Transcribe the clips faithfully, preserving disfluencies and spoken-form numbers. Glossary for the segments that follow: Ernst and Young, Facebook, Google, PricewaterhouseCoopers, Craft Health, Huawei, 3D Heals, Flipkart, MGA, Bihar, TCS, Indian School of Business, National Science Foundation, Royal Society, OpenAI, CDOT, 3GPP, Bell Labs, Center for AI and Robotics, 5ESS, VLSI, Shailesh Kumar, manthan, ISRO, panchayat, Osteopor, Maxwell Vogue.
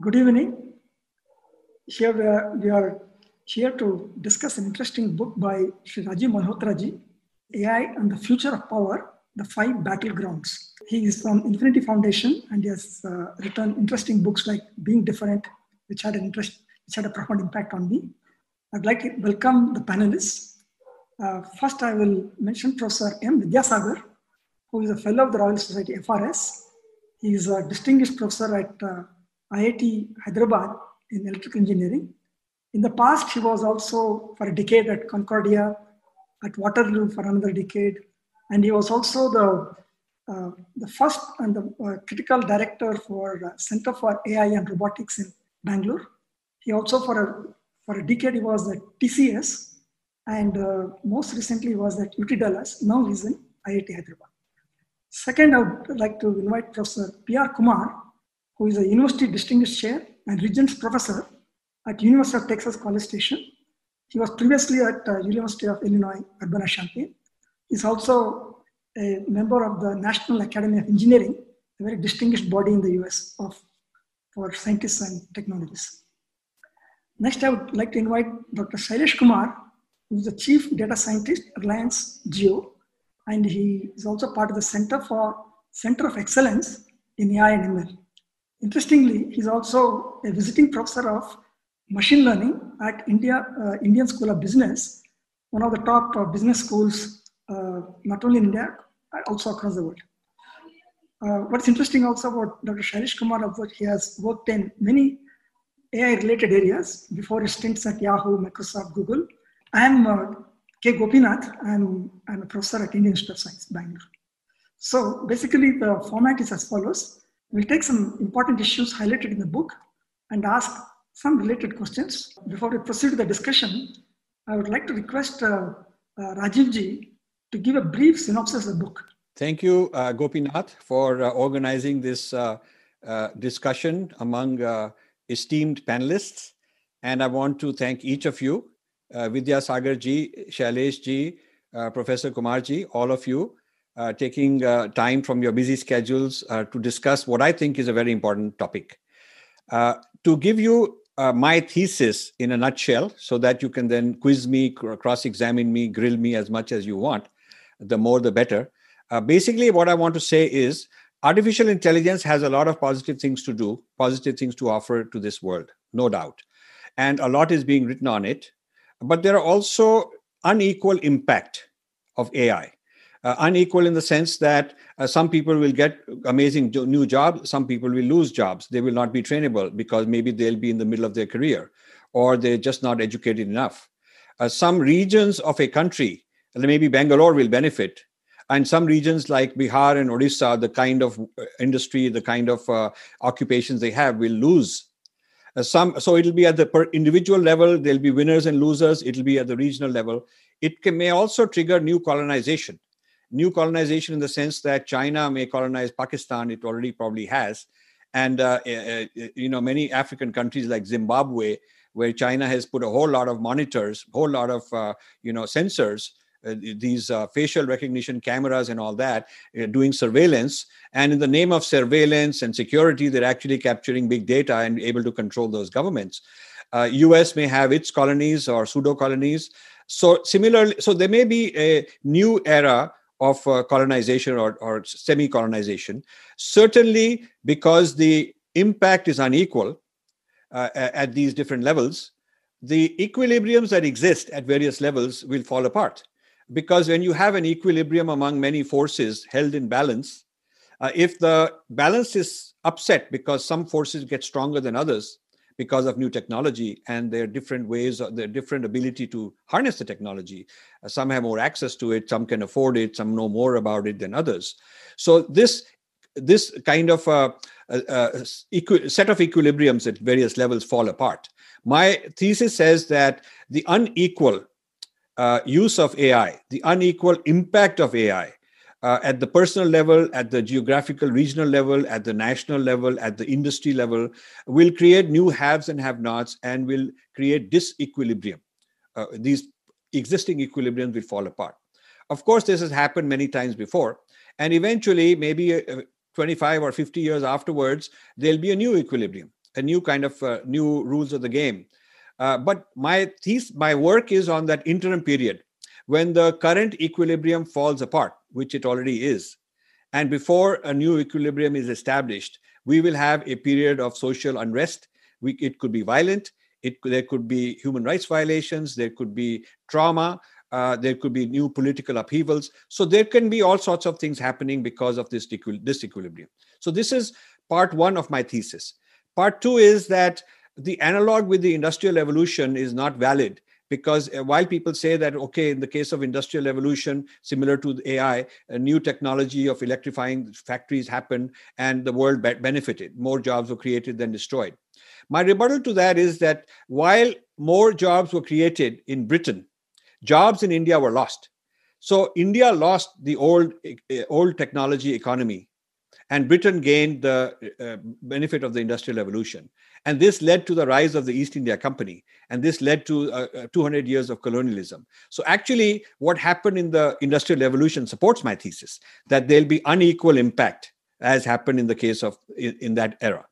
Good evening. Here we are, we are here to discuss an interesting book by Shri Rajiv Malhotra ji, A I and the Future of Power, The Five Battlegrounds. He is from Infinity Foundation and he has uh, written interesting books like Being Different, which had an interest, which had a profound impact on me. I'd like to welcome the panelists. Uh, first, I will mention Professor M. Vidyasagar, who is a fellow of the Royal Society, F R S. He is a distinguished professor at uh, I I T Hyderabad in electrical engineering. In the past, he was also for a decade at Concordia, at Waterloo for another decade. And he was also the, uh, the first and the uh, critical director for uh, Center for A I and Robotics in Bangalore. He also for a, for a decade, he was at T C S. And uh, most recently was at U T Dallas. Now he's in I I T Hyderabad. Second, I would like to invite Professor P R Kumar, who is a University Distinguished Chair and Regents Professor at University of Texas College Station. He was previously at uh, University of Illinois Urbana-Champaign. He's also a member of the National Academy of Engineering, a very distinguished body in the U S of, for scientists and technologies. Next, I would like to invite Doctor Shailesh Kumar, who is the Chief Data Scientist, Reliance Jio, and he is also part of the Center for Center of Excellence in A I and M L. Interestingly, he's also a visiting professor of machine learning at India uh, Indian School of Business, one of the top uh, business schools, uh, not only in India, also across the world. Uh, what's interesting also about Doctor Shailesh Kumar is that he has worked in many A I-related areas before his stints at Yahoo, Microsoft, Google. I'm uh, K. Gopinath. I'm, I'm a professor at Indian Institute of Science, Bangalore. So basically the format is as follows. We'll take some important issues highlighted in the book and ask some related questions. Before we proceed to the discussion, I would like to request uh, uh, Rajiv ji to give a brief synopsis of the book. Thank you, uh, Gopinath, for uh, organizing this uh, uh, discussion among uh, esteemed panelists. And I want to thank each of you, uh, Vidyasagar ji, Shailesh ji, uh, Professor Kumar ji, all of you, Uh, taking uh, time from your busy schedules uh, to discuss what I think is a very important topic. Uh, to give you uh, my thesis in a nutshell, so that you can then quiz me, cross-examine me, grill me as much as you want, the more the better. Uh, basically, what I want to say is artificial intelligence has a lot of positive things to do, positive things to offer to this world, no doubt. And a lot is being written on it. But there are also unequal impact of A I. Uh, unequal in the sense that uh, some people will get amazing jo- new jobs, some people will lose jobs. They will not be trainable because maybe they'll be in the middle of their career or they're just not educated enough. Uh, some regions of a country, maybe Bangalore, will benefit. And some regions like Bihar and Odisha, the kind of industry, the kind of uh, occupations they have will lose. Uh, some, so it'll be at the per individual level, there'll be winners and losers. It'll be at the regional level. It can, may also trigger new colonization. New colonization in the sense that China may colonize Pakistan, it already probably has. And, uh, uh, you know, many African countries like Zimbabwe, where China has put a whole lot of monitors, whole lot of, uh, you know, sensors, uh, these uh, facial recognition cameras and all that, uh, doing surveillance. And in the name of surveillance and security, they're actually capturing big data and able to control those governments. Uh, U S may have its colonies or pseudo colonies. So similarly, so there may be a new era of uh, colonization or, or semi-colonization, certainly because the impact is unequal uh, at these different levels, the equilibriums that exist at various levels will fall apart. Because when you have an equilibrium among many forces held in balance, uh, if the balance is upset because some forces get stronger than others because of new technology and their different ways, their different ability to harness the technology. Uh, some have more access to it, some can afford it, some know more about it than others. So this, this kind of uh, uh, equi- set of equilibriums at various levels fall apart. My thesis says that the unequal uh, use of A I, the unequal impact of A I, Uh, at the personal level, at the geographical regional level, at the national level, at the industry level, will create new haves and have-nots and will create disequilibrium. Uh, these existing equilibriums will fall apart. Of course, this has happened many times before. And eventually, maybe uh, twenty-five or fifty years afterwards, there'll be a new equilibrium, a new kind of uh, new rules of the game. Uh, but my thesis, my work is on that interim period when the current equilibrium falls apart, which it already is. And before a new equilibrium is established, we will have a period of social unrest. We, it could be violent. It, there could be human rights violations. There could be trauma. Uh, there could be new political upheavals. So there can be all sorts of things happening because of this disequilibrium. So this is part one of my thesis. Part two is that the analog with the Industrial Revolution is not valid, because while people say that, okay, in the case of Industrial Revolution, similar to A I, a new technology of electrifying factories happened and the world benefited. More jobs were created than destroyed. My rebuttal to that is that while more jobs were created in Britain, jobs in India were lost. So India lost the old, old technology economy, and Britain gained the uh, benefit of the Industrial Revolution. And this led to the rise of the East India Company. And this led to uh, two hundred years of colonialism. So actually, what happened in the Industrial Revolution supports my thesis, that there'll be unequal impact as happened in the case of in, in that era.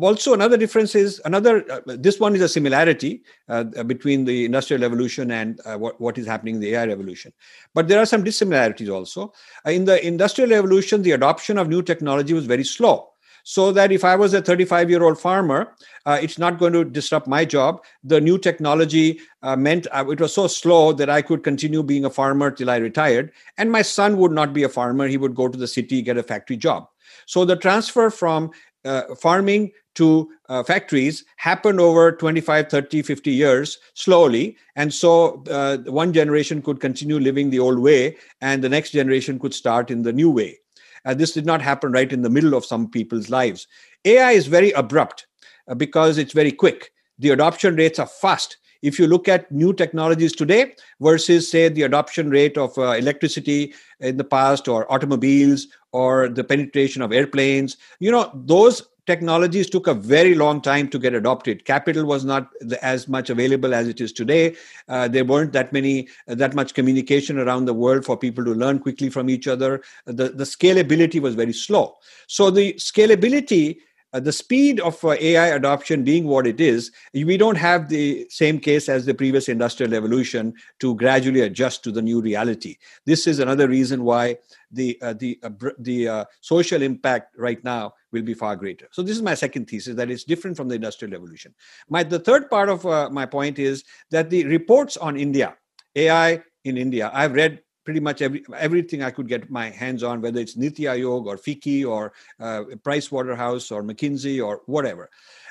Also, another difference is another, uh, this one is a similarity uh, between the Industrial Revolution and uh, what, what is happening in the A I revolution. But there are some dissimilarities also. Uh, in the Industrial Revolution, the adoption of new technology was very slow. So that if I was a thirty-five-year-old farmer, uh, it's not going to disrupt my job. The new technology uh, meant I, it was so slow that I could continue being a farmer till I retired. And my son would not be a farmer. He would go to the city, get a factory job. So the transfer from uh, farming to uh, factories happened over twenty-five, thirty, fifty years slowly. And so uh, one generation could continue living the old way, and the next generation could start in the new way. Uh, this did not happen right in the middle of some people's lives. A I is very abrupt uh, because it's very quick. The adoption rates are fast. If you look at new technologies today versus, say, the adoption rate of uh, electricity in the past, or automobiles, or the penetration of airplanes, you know, those technologies took a very long time to get adopted. Capital was not as much available as it is today. Uh, there weren't that many, uh, that much communication around the world for people to learn quickly from each other. The, the scalability was very slow. So the scalability, uh, the speed of uh, A I adoption being what it is, we don't have the same case as the previous Industrial Revolution to gradually adjust to the new reality. This is another reason why the, uh, the, uh, the uh, social impact right now will be far greater. So this is my second thesis, that it's different from the Industrial Revolution. My, the third part of uh, my point is that the reports on India, A I in India, I've read pretty much every, everything I could get my hands on, whether it's Niti Aayog or FICCI or uh, Pricewaterhouse or McKinsey or whatever.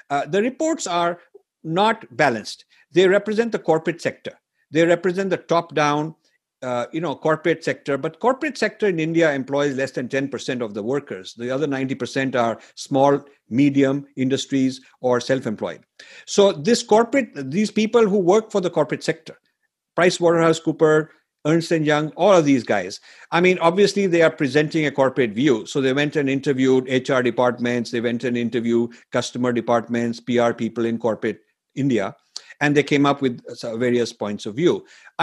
Uh, the reports are not balanced. They represent the corporate sector. They represent the top-down Uh, you know, corporate sector, but corporate sector in India employs less than ten percent of the workers. The other ninety percent are small, medium industries or self-employed. So this corporate, these people who work for the corporate sector, PricewaterhouseCoopers, Ernst and Young, all of these guys. I mean, obviously, they are presenting a corporate view. So they went and interviewed H R departments. They went and interviewed customer departments, P R people in corporate India. And they came up with various points of view.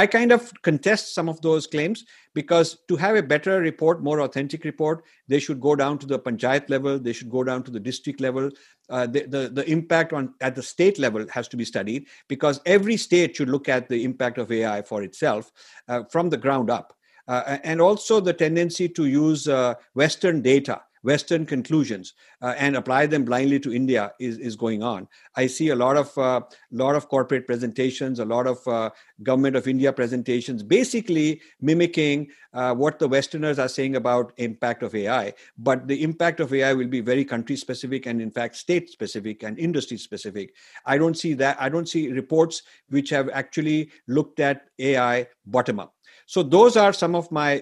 I kind of contest some of those claims, because to have a better report, more authentic report, they should go down to the panchayat level. They should go down to the district level. Uh, the, the, the impact on at the state level has to be studied, because every state should look at the impact of A I for itself uh, from the ground up. Uh, and also the tendency to use uh, Western data, Western conclusions, uh, and apply them blindly to India is, is going on. I see a lot of uh, lot of corporate presentations, a lot of uh, government of India presentations, basically mimicking uh, what the Westerners are saying about impact of A I. But the impact of A I will be very country-specific and, in fact, state-specific and industry-specific. I don't see that. I don't see reports which have actually looked at A I bottom-up. So those are some of my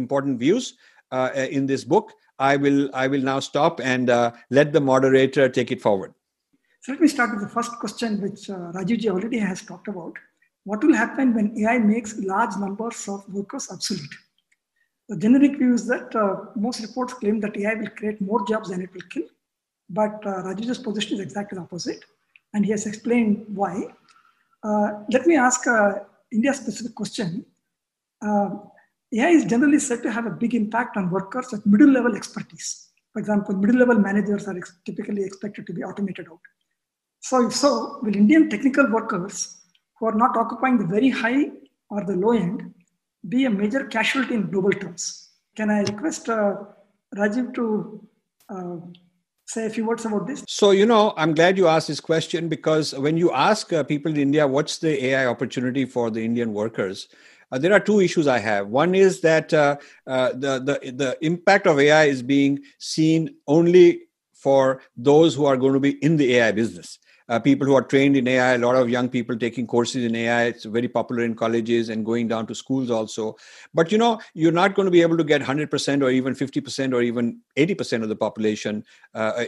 important views uh, in this book. I will I will now stop and uh, let the moderator take it forward. So let me start with the first question, which uh, Rajiv already has talked about. What will happen when A I makes large numbers of workers obsolete? The generic view is that uh, most reports claim that A I will create more jobs than it will kill. But uh, Rajiv's position is exactly the opposite. And he has explained why. Uh, let me ask an India-specific question. Uh, A I is generally said to have a big impact on workers with middle-level expertise. For example, middle-level managers are ex- typically expected to be automated out. So if so, will Indian technical workers who are not occupying the very high or the low end be a major casualty in global terms? Can I request uh, Rajiv to uh, say a few words about this? So, you know, I'm glad you asked this question, because when you ask uh, people in India, what's the A I opportunity for the Indian workers? Uh, there are two issues I have. One is that uh, uh, the, the, the impact of A I is being seen only for those who are going to be in the A I business. Uh, people who are trained in A I, a lot of young people taking courses in A I. It's very popular in colleges and going down to schools also. But, you know, you're not going to be able to get one hundred percent or even fifty percent or even eighty percent of the population, uh,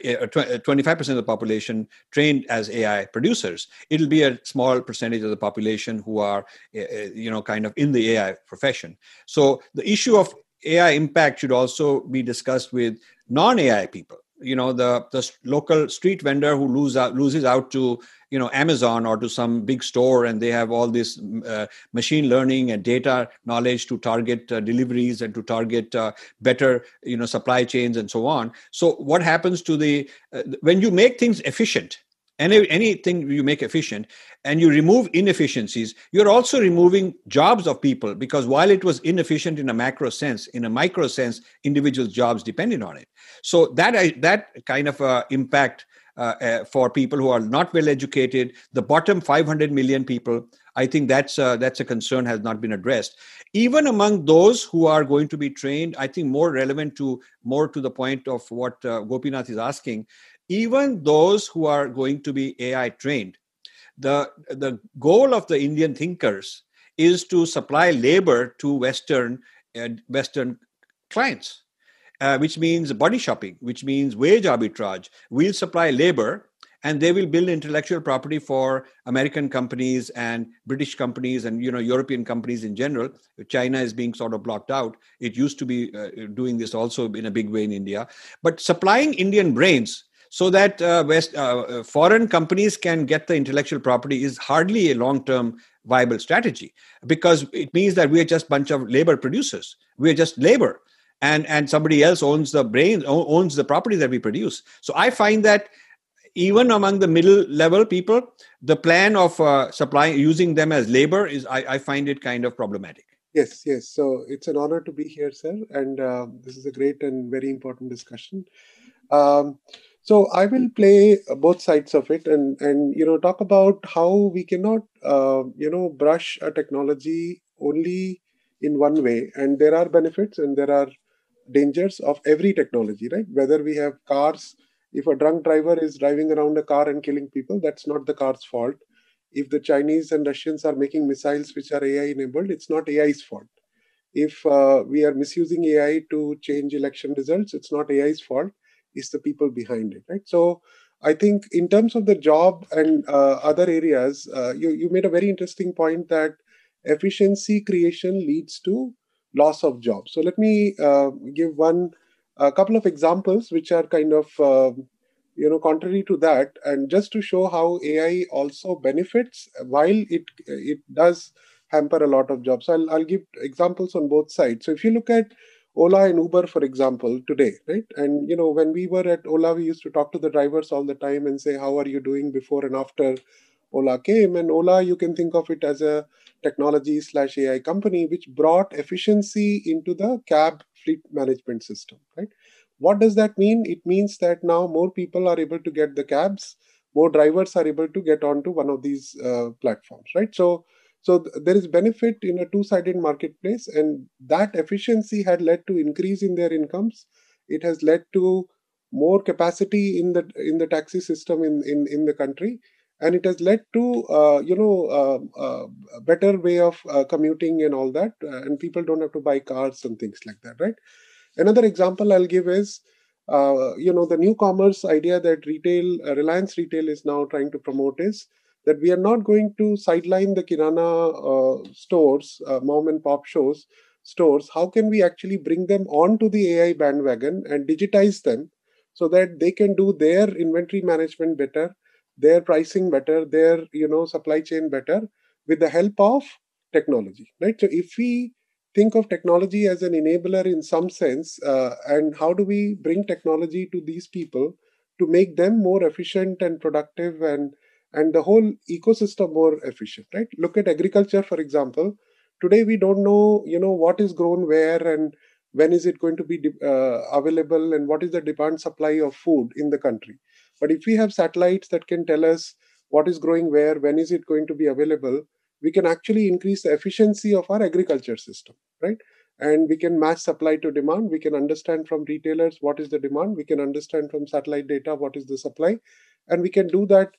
twenty-five percent of the population trained as A I producers. It'll be a small percentage of the population who are, you know, kind of in the A I profession. So the issue of A I impact should also be discussed with non-A I people. You know, the, the local street vendor who lose out, loses out to, you know, Amazon or to some big store, and they have all this uh, machine learning and data knowledge to target uh, deliveries and to target uh, better, you know, supply chains and so on. So what happens to the, uh, when you make things efficient, any anything you make efficient and you remove inefficiencies, you're also removing jobs of people, because while it was inefficient in a macro sense, in a micro sense, individuals' jobs depended on it. So that, that kind of uh, impact uh, uh, for people who are not well educated, the bottom five hundred million people, I think that's a, that's a concern has not been addressed. Even among those who are going to be trained, I think more relevant to, more to the point of what uh, Gopinath is asking, even those who are going to be A I trained, the, the goal of the Indian thinkers is to supply labor to Western uh, Western clients, uh, which means body shopping, which means wage arbitrage. We'll supply labor and they will build intellectual property for American companies and British companies and, you know, European companies in general. China is being sort of blocked out. It used to be uh, doing this also in a big way in India. But supplying Indian brains so that uh, West, uh, foreign companies can get the intellectual property is hardly a long-term viable strategy, because it means that we are just a bunch of labor producers. We are just labor, and, and somebody else owns the brain, owns the property that we produce. So I find that even among the middle-level people, the plan of uh, supplying, using them as labor is, I, I find it kind of problematic. Yes, yes. So it's an honor to be here, sir. And uh, this is a great and very important discussion. Um, So I will play both sides of it and, and you know, talk about how we cannot, uh, you know, brush a technology only in one way. And there are benefits and there are dangers of every technology, right? Whether we have cars, if a drunk driver is driving around a car and killing people, that's not the car's fault. If the Chinese and Russians are making missiles which are A I enabled, it's not A I's fault. If uh, we are misusing A I to change election results, it's not A I's fault. Is the people behind it, right? So I think in terms of the job and uh, other areas, uh, you, you made a very interesting point that efficiency creation leads to loss of jobs. So let me uh, give one, a couple of examples which are kind of, uh, you know, contrary to that, and just to show how A I also benefits while it, it does hamper a lot of jobs. So I'll, I'll give examples on both sides. So if you look at Ola and Uber, for example, today, right? And, you know, when we were at Ola, we used to talk to the drivers all the time and say, how are you doing before and after Ola came? And Ola, you can think of it as a technology slash A I company, which brought efficiency into the cab fleet management system, right? What does that mean? It means that now more people are able to get the cabs, more drivers are able to get onto one of these uh, platforms, right? So So there is benefit in a two-sided marketplace, and that efficiency had led to increase in their incomes. It has led to more capacity in the in the taxi system in, in, in the country, and it has led to uh, you know uh, uh, a better way of uh, commuting and all that, uh, and people don't have to buy cars and things like that, right? Another example I'll give is uh, you know the new commerce idea that retail uh, Reliance Retail is now trying to promote is that we are not going to sideline the Kirana uh, stores, uh, mom and pop shows, stores. How can we actually bring them onto the A I bandwagon and digitize them so that they can do their inventory management better, their pricing better, their you know supply chain better with the help of technology, right? So if we think of technology as an enabler in some sense, uh, and how do we bring technology to these people to make them more efficient and productive and and the whole ecosystem more efficient, right? Look at agriculture, for example. Today, we don't know, you know, what is grown where and when is it going to be uh, available and what is the demand supply of food in the country. But if we have satellites that can tell us what is growing where, when is it going to be available, we can actually increase the efficiency of our agriculture system, right? And we can match supply to demand. We can understand from retailers what is the demand. We can understand from satellite data what is the supply. And we can do that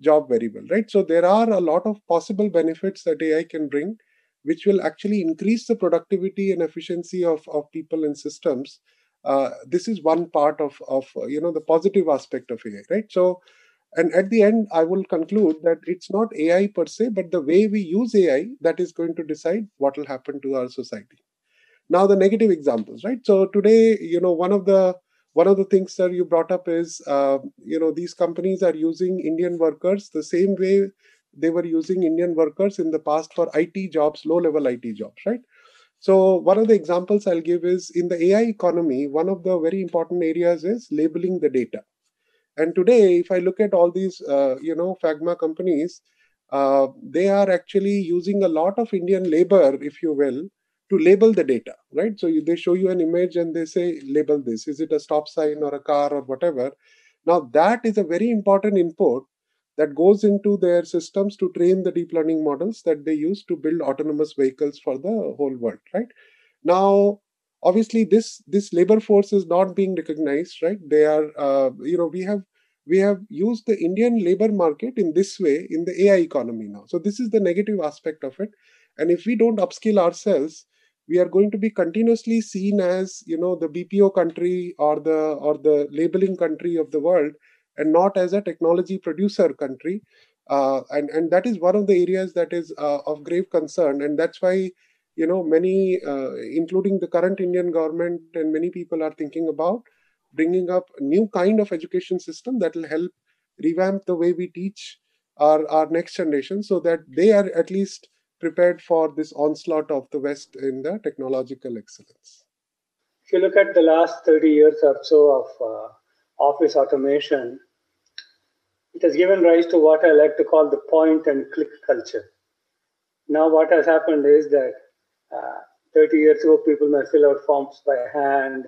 job very well, right? So there are a lot of possible benefits that A I can bring, which will actually increase the productivity and efficiency of, of people and systems. Uh, this is one part of, of, you know, the positive aspect of A I, right? So, and at the end, I will conclude that it's not A I per se, but the way we use A I that is going to decide what will happen to our society. Now, the negative examples, right? So today, you know, one of the one of the things, sir, you brought up is, uh, you know, these companies are using Indian workers the same way they were using Indian workers in the past for I T jobs, low-level I T jobs, right? So one of the examples I'll give is in the A I economy, one of the very important areas is labeling the data. And today, if I look at all these, uh, you know, F A G M A companies, uh, they are actually using a lot of Indian labor, if you will, to label the data, right? So you, they show you an image and they say, label this. Is it a stop sign or a car or whatever? Now, that is a very important input that goes into their systems to train the deep learning models that they use to build autonomous vehicles for the whole world, right? Now, obviously, this, this labor force is not being recognized, right? They are, uh, you know, we have, we have used the Indian labor market in this way in the A I economy now. So this is the negative aspect of it. And if we don't upskill ourselves, we are going to be continuously seen as, you know, the B P O country or the, or the labeling country of the world, and not as a technology producer country. Uh, and, and that is one of the areas that is uh, of grave concern. And that's why, you know, many, uh, including the current Indian government and many people are thinking about bringing up a new kind of education system that will help revamp the way we teach our, our next generation so that they are at least prepared for this onslaught of the West in the technological excellence. If you look at the last thirty years or so of uh... office automation, it has given rise to what I like to call the point and click culture. Now what has happened is that uh, thirty years ago, people may fill out forms by hand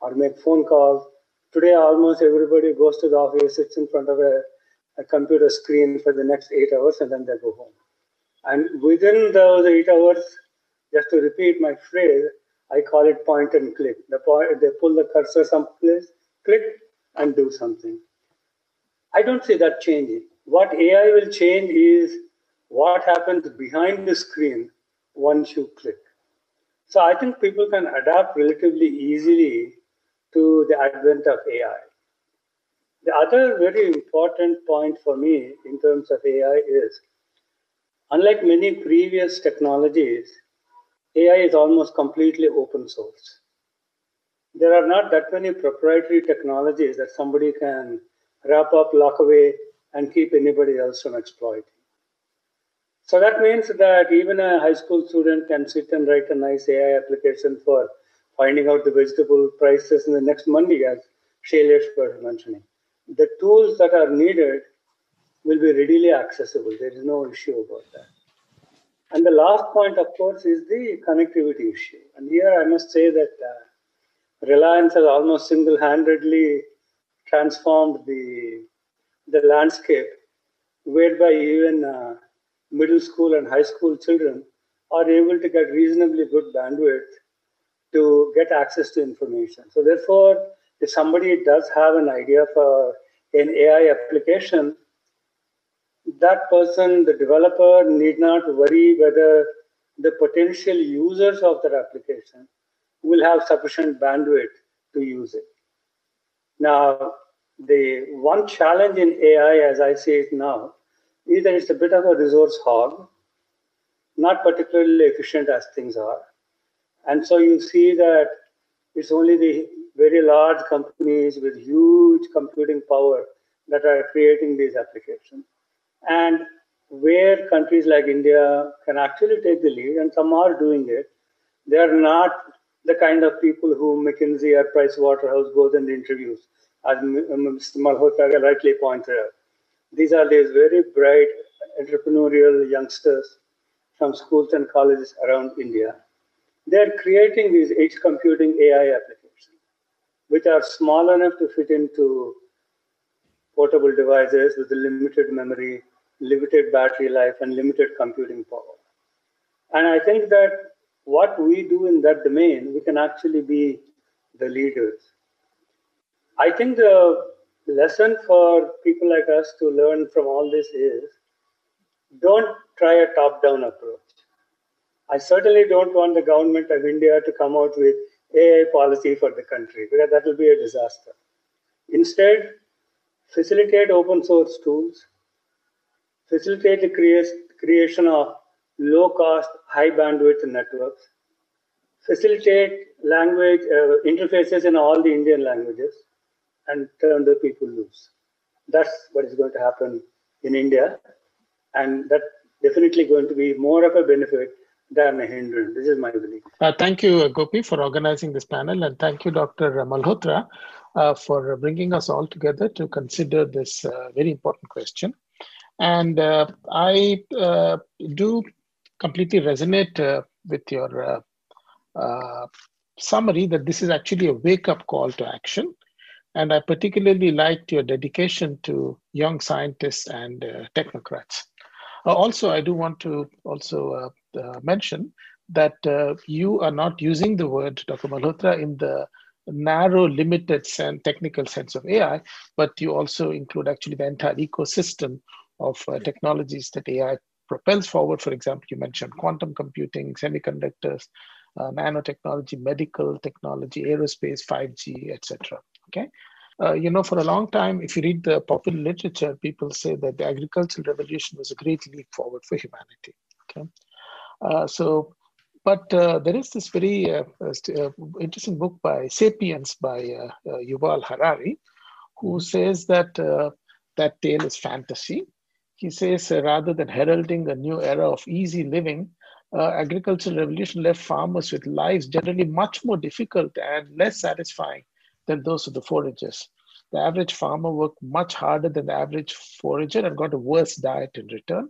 or make phone calls. Today, almost everybody goes to the office, sits in front of a, a computer screen for the next eight hours, and then they go home. And within those eight hours, just to repeat my phrase, I call it point and click. The point, they pull the cursor someplace, click, and do something. I don't see that changing. What A I will change is what happens behind the screen once you click. So I think people can adapt relatively easily to the advent of A I. The other very important point for me in terms of A I is, unlike many previous technologies, A I is almost completely open source. There are not that many proprietary technologies that somebody can wrap up, lock away, and keep anybody else from exploiting. So that means that even a high school student can sit and write a nice A I application for finding out the vegetable prices in the next Monday, as Shailesh was mentioning. The tools that are needed will be readily accessible. There is no issue about that. And the last point, of course, is the connectivity issue. And here I must say that uh, Reliance has almost single-handedly transformed the, the landscape, whereby even uh, middle school and high school children are able to get reasonably good bandwidth to get access to information. So therefore, if somebody does have an idea for an A I application, that person, the developer, need not worry whether the potential users of that application will have sufficient bandwidth to use it. Now, the one challenge in A I, as I see it now, is that it's a bit of a resource hog, not particularly efficient as things are. And so you see that it's only the very large companies with huge computing power that are creating these applications. And where countries like India can actually take the lead, and some are doing it, they are not the kind of people who McKinsey or Pricewaterhouse goes and interviews, as Mister Malhotra rightly pointed out. These are these very bright entrepreneurial youngsters from schools and colleges around India. They're creating these edge computing A I applications, which are small enough to fit into portable devices with limited memory, limited battery life, and limited computing power. And I think that what we do in that domain, we can actually be the leaders. I think the lesson for people like us to learn from all this is, don't try a top-down approach. I certainly don't want the government of India to come out with A I policy for the country, because that will be a disaster. Instead, facilitate open source tools, facilitate the cre- creation of low-cost, high-bandwidth networks, facilitate language uh, interfaces in all the Indian languages, and turn the people loose. That's what is going to happen in India. And that's definitely going to be more of a benefit than a hindrance. This is my belief. Uh, thank you, Gopi, for organizing this panel. And thank you, Doctor Malhotra, uh, for bringing us all together to consider this uh, very important question. And uh, I uh, do completely resonate uh, with your uh, uh, summary that this is actually a wake-up call to action. And I particularly liked your dedication to young scientists and uh, technocrats. Uh, also, I do want to also uh, uh, mention that uh, you are not using the word, Doctor Malhotra, in the narrow, limited sense, technical sense of A I, but you also include actually the entire ecosystem of uh, technologies that A I propels forward. For example, you mentioned quantum computing, semiconductors, uh, nanotechnology, medical technology, aerospace, five G, et cetera. Okay, uh, you know, for a long time, if you read the popular literature, people say that the agricultural revolution was a great leap forward for humanity. Okay, uh, so, but uh, there is this very uh, uh, interesting book by *Sapiens* by uh, uh, Yuval Harari, who says that uh, that tale is fantasy. He says uh, rather than heralding a new era of easy living, uh, agricultural revolution left farmers with lives generally much more difficult and less satisfying than those of the foragers. The average farmer worked much harder than the average forager and got a worse diet in return.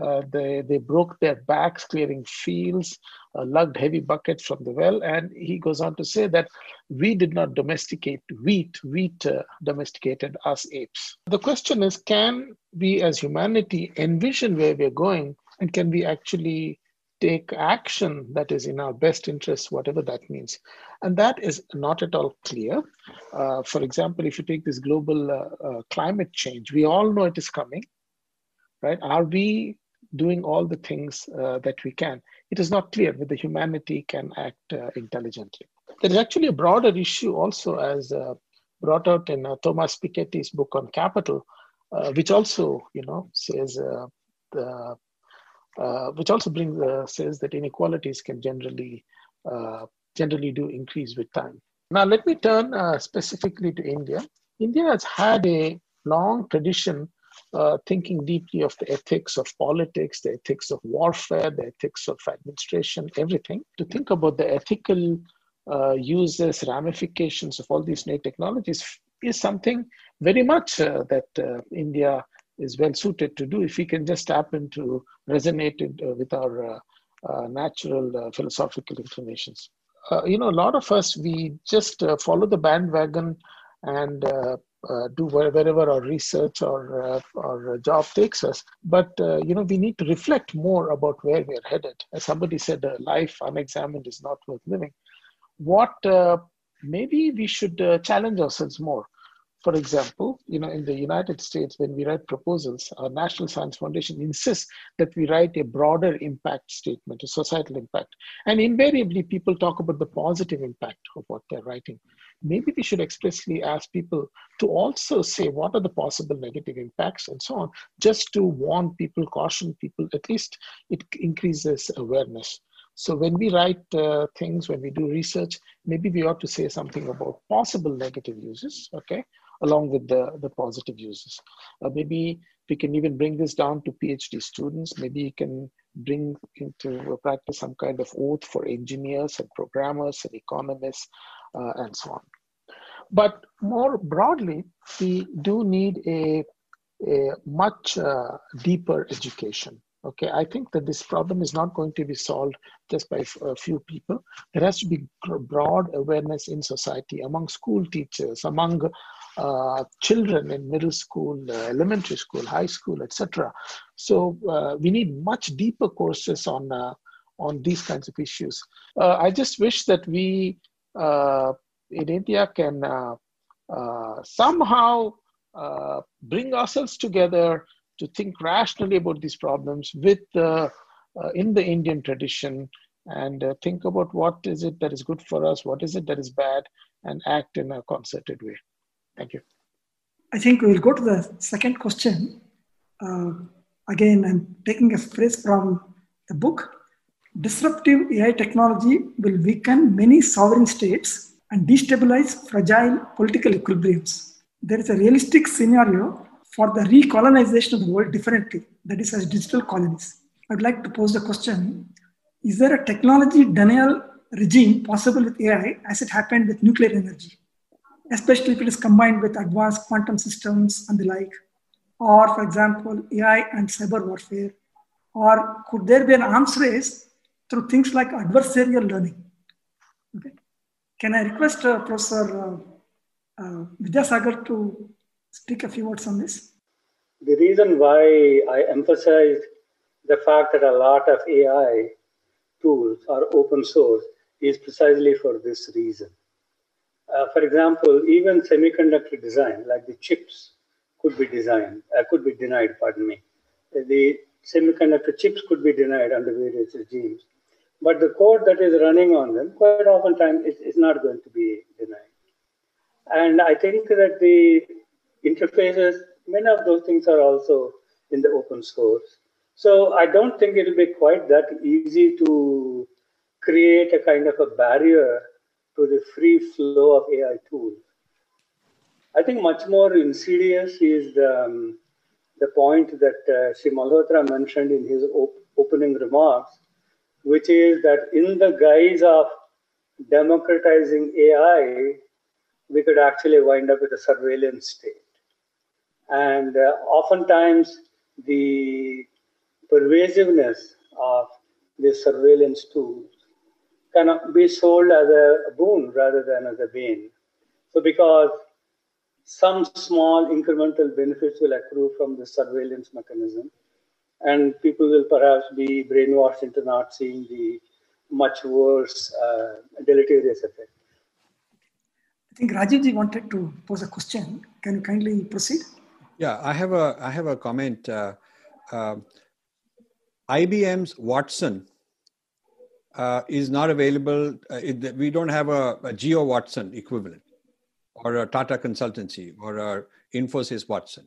Uh, they, they broke their backs clearing fields, uh, lugged heavy buckets from the well, and he goes on to say that we did not domesticate wheat, wheat uh, domesticated us apes. The question is, can we as humanity envision where we're going, and can we actually take action that is in our best interest, whatever that means? And that is not at all clear. Uh, for example, if you take this global uh, uh, climate change, we all know it is coming, right? Are we doing all the things uh, that we can? It is not clear whether humanity can act uh, intelligently. There is actually a broader issue also, as uh, brought out in uh, Thomas Piketty's book on Capital, uh, which also, you know, says uh, the Uh, which also brings uh, says that inequalities can generally uh, generally do increase with time. Now let me turn uh, specifically to India. India has had a long tradition uh, thinking deeply of the ethics of politics, the ethics of warfare, the ethics of administration, everything. To think about the ethical uh, uses, ramifications of all these new technologies is something very much uh, that uh, India is well suited to do if we can just tap into, resonated uh, with our uh, uh, natural uh, philosophical inclinations. Uh, you know, a lot of us, we just uh, follow the bandwagon and uh, uh, do wherever our research or uh, our job takes us. But, uh, you know, we need to reflect more about where we're headed. As somebody said, uh, life unexamined is not worth living. What, uh, maybe we should uh, challenge ourselves more. For example, you know, in the United States, when we write proposals, our National Science Foundation insists that we write a broader impact statement, a societal impact. And invariably, people talk about the positive impact of what they're writing. Maybe we should expressly ask people to also say what are the possible negative impacts and so on, just to warn people, caution people. At least it increases awareness. So when we write uh, things, when we do research, maybe we ought to say something about possible negative uses, okay, along with the, the positive uses. Uh, maybe we can even bring this down to PhD students. Maybe you can bring into practice some kind of oath for engineers and programmers and economists uh, and so on. But more broadly, we do need a a much uh, deeper education. Okay, I think that this problem is not going to be solved just by a few people. There has to be broad awareness in society, among school teachers, among uh, children in middle school, uh, elementary school, high school, et cetera. So uh, we need much deeper courses on, uh, on these kinds of issues. Uh, I just wish that we uh, in India can uh, uh, somehow uh, bring ourselves together to think rationally about these problems with uh, uh, in the Indian tradition, and uh, think about what is it that is good for us, what is it that is bad, and act in a concerted way. Thank you. I think we'll go to the second question. Uh, again, I'm taking a phrase from the book. Disruptive A I technology will weaken many sovereign states and destabilize fragile political equilibriums. There is a realistic scenario for the recolonization of the world differently, that is, as digital colonies. I'd like to pose the question, is there a technology denial regime possible with A I as it happened with nuclear energy, especially if it is combined with advanced quantum systems and the like, or for example, A I and cyber warfare, or could there be an arms race through things like adversarial learning? Okay. Can I request uh, Professor uh, uh, Vidyasagar to speak a few words on this? The reason why I emphasize the fact that a lot of A I tools are open source is precisely for this reason. Uh, for example, even semiconductor design, like the chips, could be designed, uh, could be denied, pardon me. The semiconductor chips could be denied under various regimes, but the code that is running on them, quite oftentimes, is, is not going to be denied. And I think that the interfaces, many of those things are also in the open source. So I don't think it will be quite that easy to create a kind of a barrier to the free flow of A I tools. I think much more insidious is the, um, the point that uh, Shri Malhotra mentioned in his op opening remarks, which is that in the guise of democratizing A I, we could actually wind up with a surveillance state. And uh, oftentimes, the pervasiveness of these surveillance tools can be sold as a boon rather than as a bane. So because some small incremental benefits will accrue from the surveillance mechanism, and people will perhaps be brainwashed into not seeing the much worse uh, deleterious effect. I think Rajivji wanted to pose a question. Can you kindly proceed? Yeah, I have a, I have a comment. Uh, uh, I B M's Watson uh, is not available. Uh, it, we don't have a, a Geo Watson equivalent, or a Tata Consultancy, or a Infosys Watson.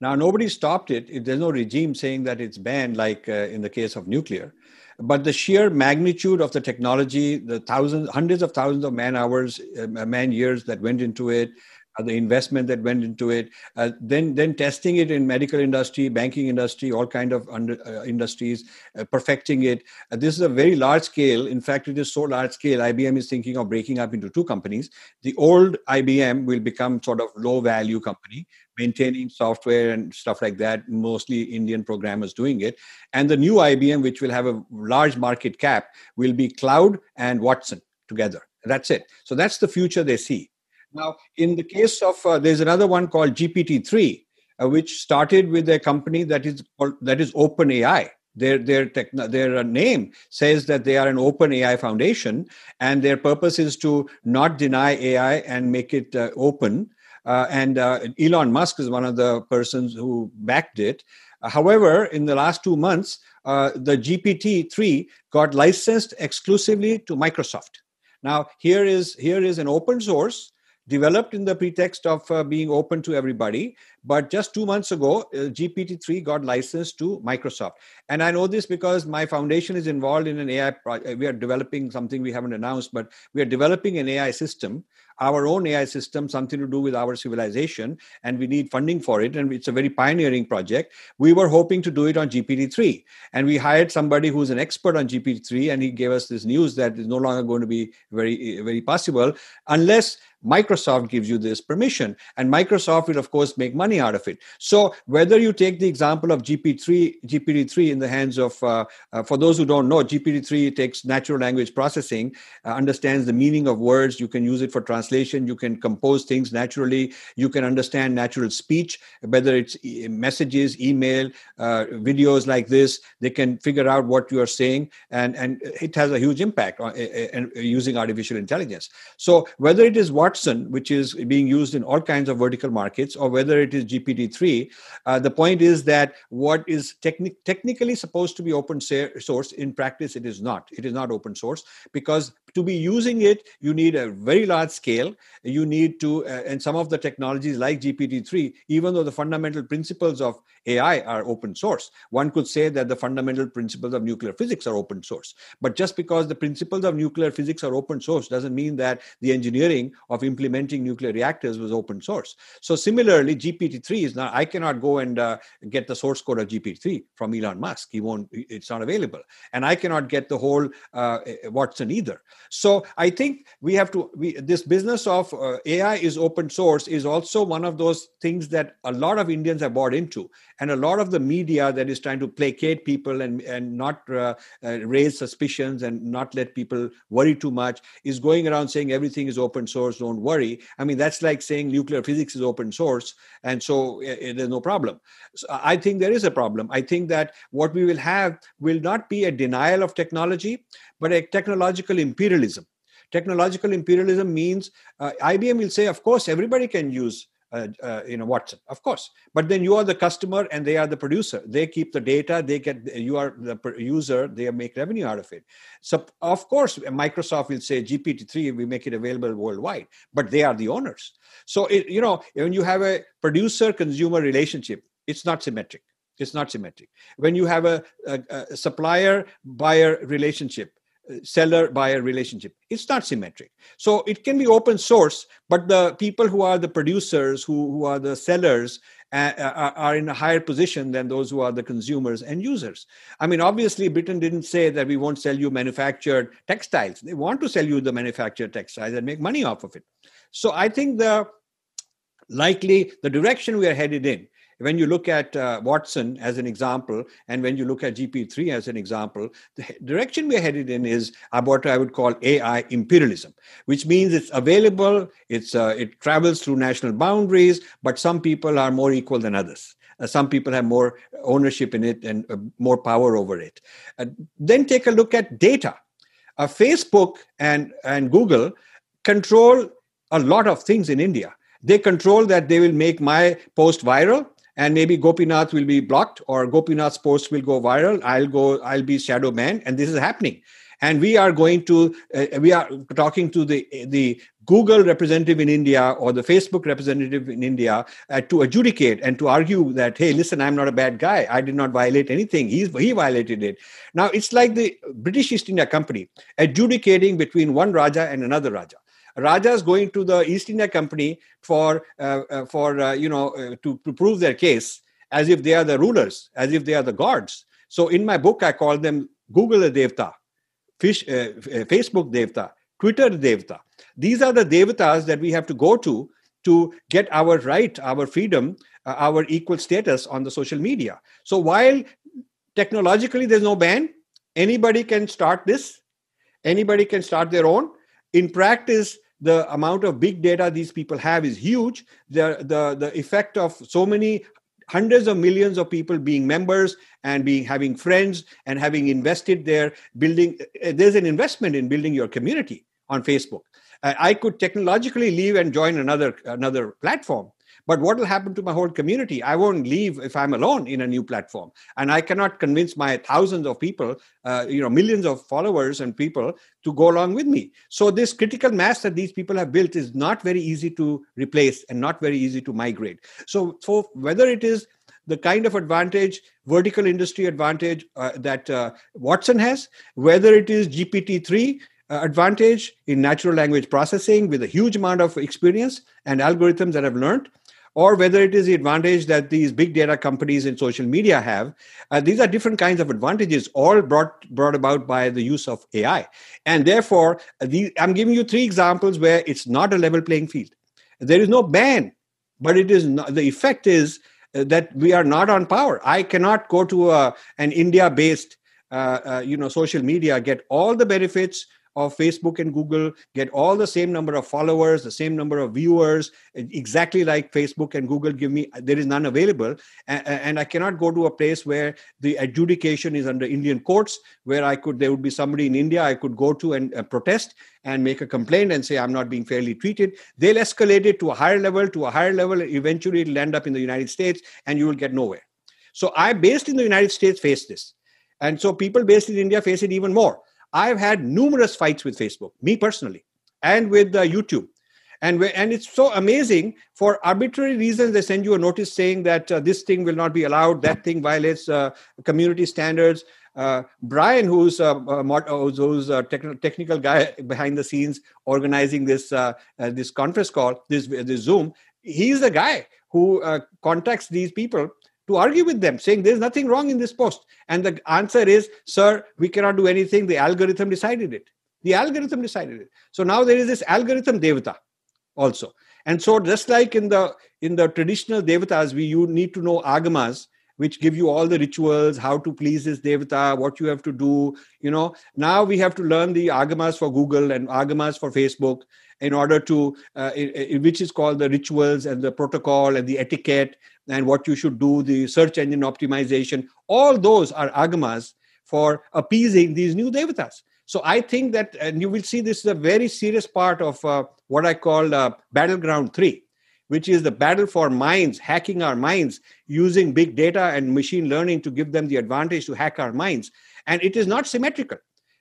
Now, nobody stopped it. it. There's no regime saying that it's banned, like uh, in the case of nuclear. But the sheer magnitude of the technology, the thousands, hundreds of thousands of man hours, uh, man years that went into it, uh, the investment that went into it, uh, then then testing it in medical industry, banking industry, all kind of under, uh, industries, uh, perfecting it. Uh, this is a very large scale. In fact, it is so large scale, I B M is thinking of breaking up into two companies. The old I B M will become sort of low value company, maintaining software and stuff like that, mostly Indian programmers doing it. And the new I B M, which will have a large market cap, will be Cloud and Watson together. That's it. So that's the future they see. Now, in the case of, uh, there's another one called G P T three, uh, which started with a company that is called, that is OpenAI. Their, their, techno, their name says that they are an open A I foundation, and their purpose is to not deny A I and make it uh, open. Uh, and uh, Elon Musk is one of the persons who backed it. Uh, however, in the last two months, uh, the G P T three got licensed exclusively to Microsoft. Now, here is, here is an open source developed in the pretext of uh, being open to everybody. But just two months ago, uh, G P T three got licensed to Microsoft. And I know this because my foundation is involved in an A I project. We are developing something we haven't announced, but we are developing an A I system, our own A I system, something to do with our civilization, and we need funding for it. And it's a very pioneering project. We were hoping to do it on G P T three. And we hired somebody who's an expert on G P T three, and he gave us this news that is no longer going to be very, very possible unless Microsoft gives you this permission, and Microsoft will, of course, make money out of it. So whether you take the example of G P three, G P T three in the hands of, uh, uh, for those who don't know, G P T three takes natural language processing, uh, understands the meaning of words. You can use it for translation. You can compose things naturally. You can understand natural speech, whether it's e- messages, email, uh, videos like this. They can figure out what you are saying, and, and it has a huge impact on, uh, uh, using artificial intelligence. So whether it is Watson, which is being used in all kinds of vertical markets, or whether it is G P T three, uh, the point is that what is techni- technically supposed to be open source, in practice, it is not. It is not open source, because to be using it, you need a very large scale. You need to, uh, and some of the technologies like G P T three, even though the fundamental principles of A I are open source, one could say that the fundamental principles of nuclear physics are open source. But just because the principles of nuclear physics are open source doesn't mean that the engineering of implementing nuclear reactors was open source. So similarly, G P T three is not, I cannot go and uh, get the source code of G P T three from Elon Musk. He won't, it's not available. And I cannot get the whole uh, Watson either. So I think we have to, we, this business of uh, A I is open source is also one of those things that a lot of Indians have bought into. And a lot of the media that is trying to placate people and, and not uh, uh, raise suspicions and not let people worry too much is going around saying everything is open source, don't worry. I mean, that's like saying nuclear physics is open source, and so uh, there's no problem. So I think there is a problem. I think that what we will have will not be a denial of technology, but a technological imperialism. Technological imperialism means uh, I B M will say, of course, everybody can use Uh, uh, you know, Watson, of course. But then you are the customer and they are the producer. They keep the data, they get, you are the user, they make revenue out of it. So of course, Microsoft will say G P T three, we make it available worldwide, but they are the owners. So, it, you know, when you have a producer-consumer relationship, it's not symmetric. It's not symmetric. When you have a, a, a supplier-buyer relationship, seller-buyer relationship, it's not symmetric. So it can be open source, but the people who are the producers, who, who are the sellers, uh, are, are in a higher position than those who are the consumers and users. I mean, obviously, Britain didn't say that we won't sell you manufactured textiles. They want to sell you the manufactured textiles and make money off of it. So I think the likely, the direction we are headed in, when you look at uh, Watson as an example, and when you look at G P T three as an example, the direction we're headed in is what I would call A I imperialism, which means it's available, it's uh, it travels through national boundaries, but some people are more equal than others. Uh, some people have more ownership in it and uh, more power over it. Uh, then take a look at data. Uh, Facebook and, and Google control a lot of things in India. They control that they will make my post viral, and maybe Gopinath will be blocked, or Gopinath's post will go viral. I'll go, I'll be shadow banned, and this is happening. And we are going to, uh, we are talking to the the Google representative in India or the Facebook representative in India uh, to adjudicate and to argue that, hey, listen, I'm not a bad guy. I did not violate anything. He's, he violated it. Now, it's like the British East India Company adjudicating between one Raja and another Raja. Raja is going to the East India Company for uh, uh, for uh, you know uh, to, to prove their case, as if they are the rulers, as if they are the gods. So in my book, I call them Google Devta, Fish, uh, Facebook Devta, Twitter Devta. These are the Devatas that we have to go to to get our right, our freedom, uh, our equal status on the social media. So while technologically there's no ban, anybody can start this, anybody can start their own. In practice, the amount of big data these people have is huge. The, the, the effect of so many hundreds of millions of people being members and being having friends and having invested there, building, there's an investment in building your community on Facebook. Uh, I could technologically leave and join another, another platform. But what will happen to my whole community? I won't leave if I'm alone in a new platform. And I cannot convince my thousands of people, uh, you know, millions of followers and people to go along with me. So this critical mass that these people have built is not very easy to replace and not very easy to migrate. So, so whether it is the kind of advantage, vertical industry advantage uh, that uh, Watson has, whether it is G P T three, Uh, advantage in natural language processing with a huge amount of experience and algorithms that I've learned, or whether it is the advantage that these big data companies in social media have. Uh, these are different kinds of advantages, all brought brought about by the use of A I. And therefore, the, I'm giving you three examples where it's not a level playing field. There is no ban, but it is not, the effect is that we are not on power. I cannot go to a, an India-based uh, uh, you know, social media, get all the benefits of Facebook and Google, get all the same number of followers, the same number of viewers, exactly like Facebook and Google give me. There is none available. And, and I cannot go to a place where the adjudication is under Indian courts, where I could, there would be somebody in India I could go to and uh, protest and make a complaint and say, I'm not being fairly treated. They'll escalate it to a higher level, to a higher level. Eventually it'll end up in the United States and you will get nowhere. So I based in the United States face this. And so people based in India face it even more. I've had numerous fights with Facebook, me personally, and with uh, YouTube. And, and it's so amazing. For arbitrary reasons, they send you a notice saying that uh, this thing will not be allowed, that thing violates uh, community standards. Uh, Brian, who's uh, uh, who's a techn- technical guy behind the scenes organizing this uh, uh, this conference call, this, this Zoom, he's the guy who uh, contacts these people to argue with them, saying there's nothing wrong in this post. And the answer is, sir, we cannot do anything. The algorithm decided it. The algorithm decided it. So now there is this algorithm devata also. And so just like in the in the traditional devatas, we you need to know agamas, which give you all the rituals, how to please this devata, what you have to do. You know, now we have to learn the agamas for Google and agamas for Facebook in order to, uh, in, in which is called the rituals and the protocol and the etiquette and what you should do, the search engine optimization. All those are agamas for appeasing these new devatas. So I think that, and you will see this is a very serious part of uh, what I call uh, Battleground three, which is the battle for minds, hacking our minds, using big data and machine learning to give them the advantage to hack our minds. And it is not symmetrical.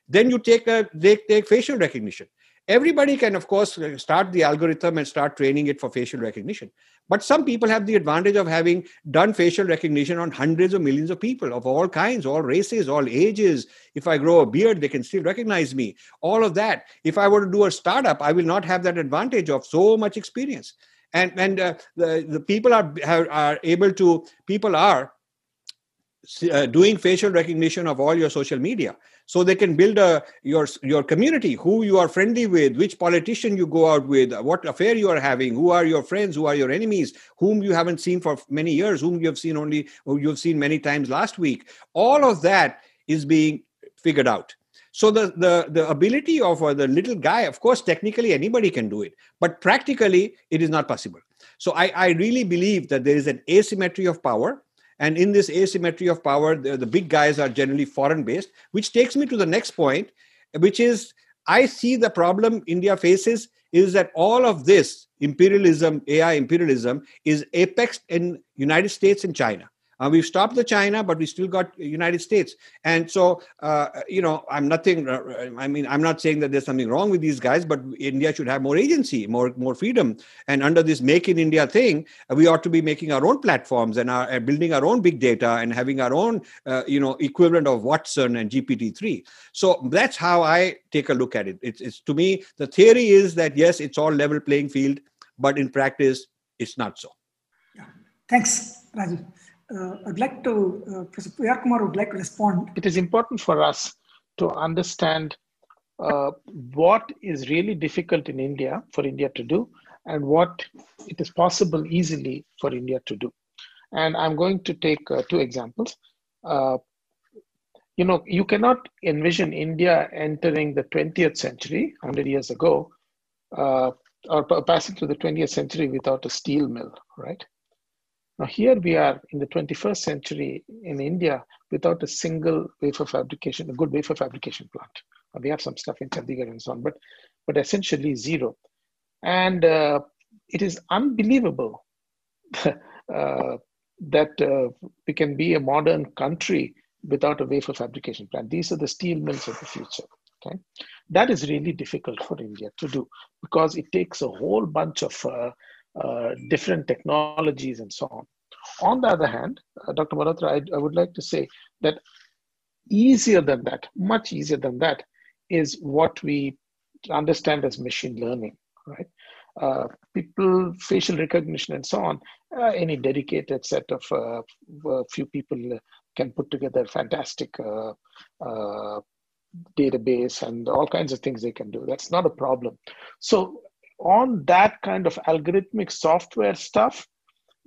Then you take a, they take facial recognition. Everybody can, of course, start the algorithm and start training it for facial recognition. But some people have the advantage of having done facial recognition on hundreds of millions of people of all kinds, all races, all ages. If I grow a beard, they can still recognize me. All of that. If I were to do a startup, I will not have that advantage of so much experience. And, and uh, the, the people are, have, are able to, people are uh, doing facial recognition of all your social media. So they can build a, your your community, who you are friendly with, which politician you go out with, what affair you are having, who are your friends, who are your enemies, whom you haven't seen for many years, whom you have seen only, who you have seen many times last week. All of that is being figured out. So the the, the ability of uh, the little guy, of course, technically anybody can do it, but practically it is not possible. So I, I really believe that there is an asymmetry of power. And in this asymmetry of power, the, the big guys are generally foreign-based, which takes me to the next point, which is I see the problem India faces is that all of this imperialism, A I imperialism, is apexed in United States and China. Uh, we've stopped the China, but we still got United States. And so, uh, you know, I'm nothing, I mean, I'm not saying that there's something wrong with these guys, but India should have more agency, more, more freedom. And under this Make in India thing, we ought to be making our own platforms and our, uh, building our own big data and having our own, uh, you know, equivalent of Watson and G P T three. So that's how I take a look at it. It's, it's to me, the theory is that, yes, it's all level playing field, but in practice, it's not so. Thanks, Rajiv. Uh, I'd like to, uh, Professor P R Kumar would like to respond. It is important for us to understand uh, what is really difficult in India for India to do and what it is possible easily for India to do. And I'm going to take uh, two examples. Uh, you know, you cannot envision India entering the twentieth century, one hundred years ago, uh, or passing through the twentieth century without a steel mill, right? Now here we are in the twenty-first century in India without a single wafer fabrication, a good wafer fabrication plant. Now we have some stuff in Chandigarh and so on, but, but essentially zero. And uh, it is unbelievable uh, that uh, we can be a modern country without a wafer fabrication plant. These are the steel mills of the future. Okay? That is really difficult for India to do because it takes a whole bunch of uh, Uh, different technologies and so on. On the other hand, uh, Doctor Malhotra, I, I would like to say that easier than that, much easier than that, is what we understand as machine learning, right? uh, people, facial recognition and so on, uh, any dedicated set of uh, a few people can put together a fantastic uh, uh, database and all kinds of things they can do. That's not a problem. So on that kind of algorithmic software stuff,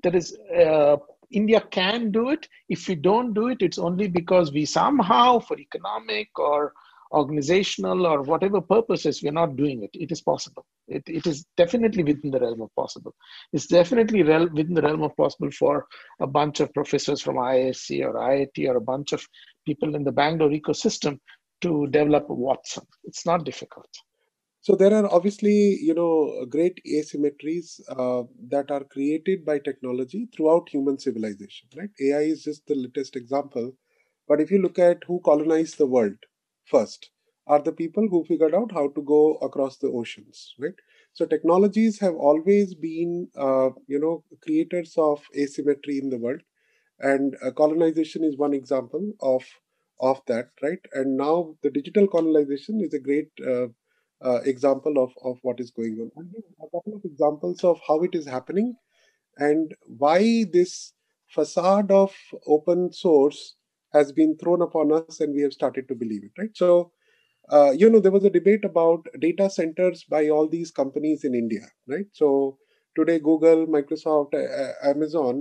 there is uh, India can do it. If we don't do it, it's only because we somehow, for economic or organizational or whatever purposes, we're not doing it. It is possible. It, it is definitely within the realm of possible. It's definitely rel- within the realm of possible for a bunch of professors from I I S C or I I T or a bunch of people in the Bangalore ecosystem to develop Watson. It's not difficult. So there are obviously, you know, great asymmetries uh, that are created by technology throughout human civilization, right? A I is just the latest example. But if you look at who colonized the world first, are the people who figured out how to go across the oceans, right? So technologies have always been, uh, you know, creators of asymmetry in the world. And uh, colonization is one example of, of that, right? And now the digital colonization is a great uh, Uh, example of, of what is going on. And a couple of examples of how it is happening and why this facade of open source has been thrown upon us and we have started to believe it, right? So, uh, you know, there was a debate about data centers by all these companies in India, right? So today, Google, Microsoft, uh, Amazon,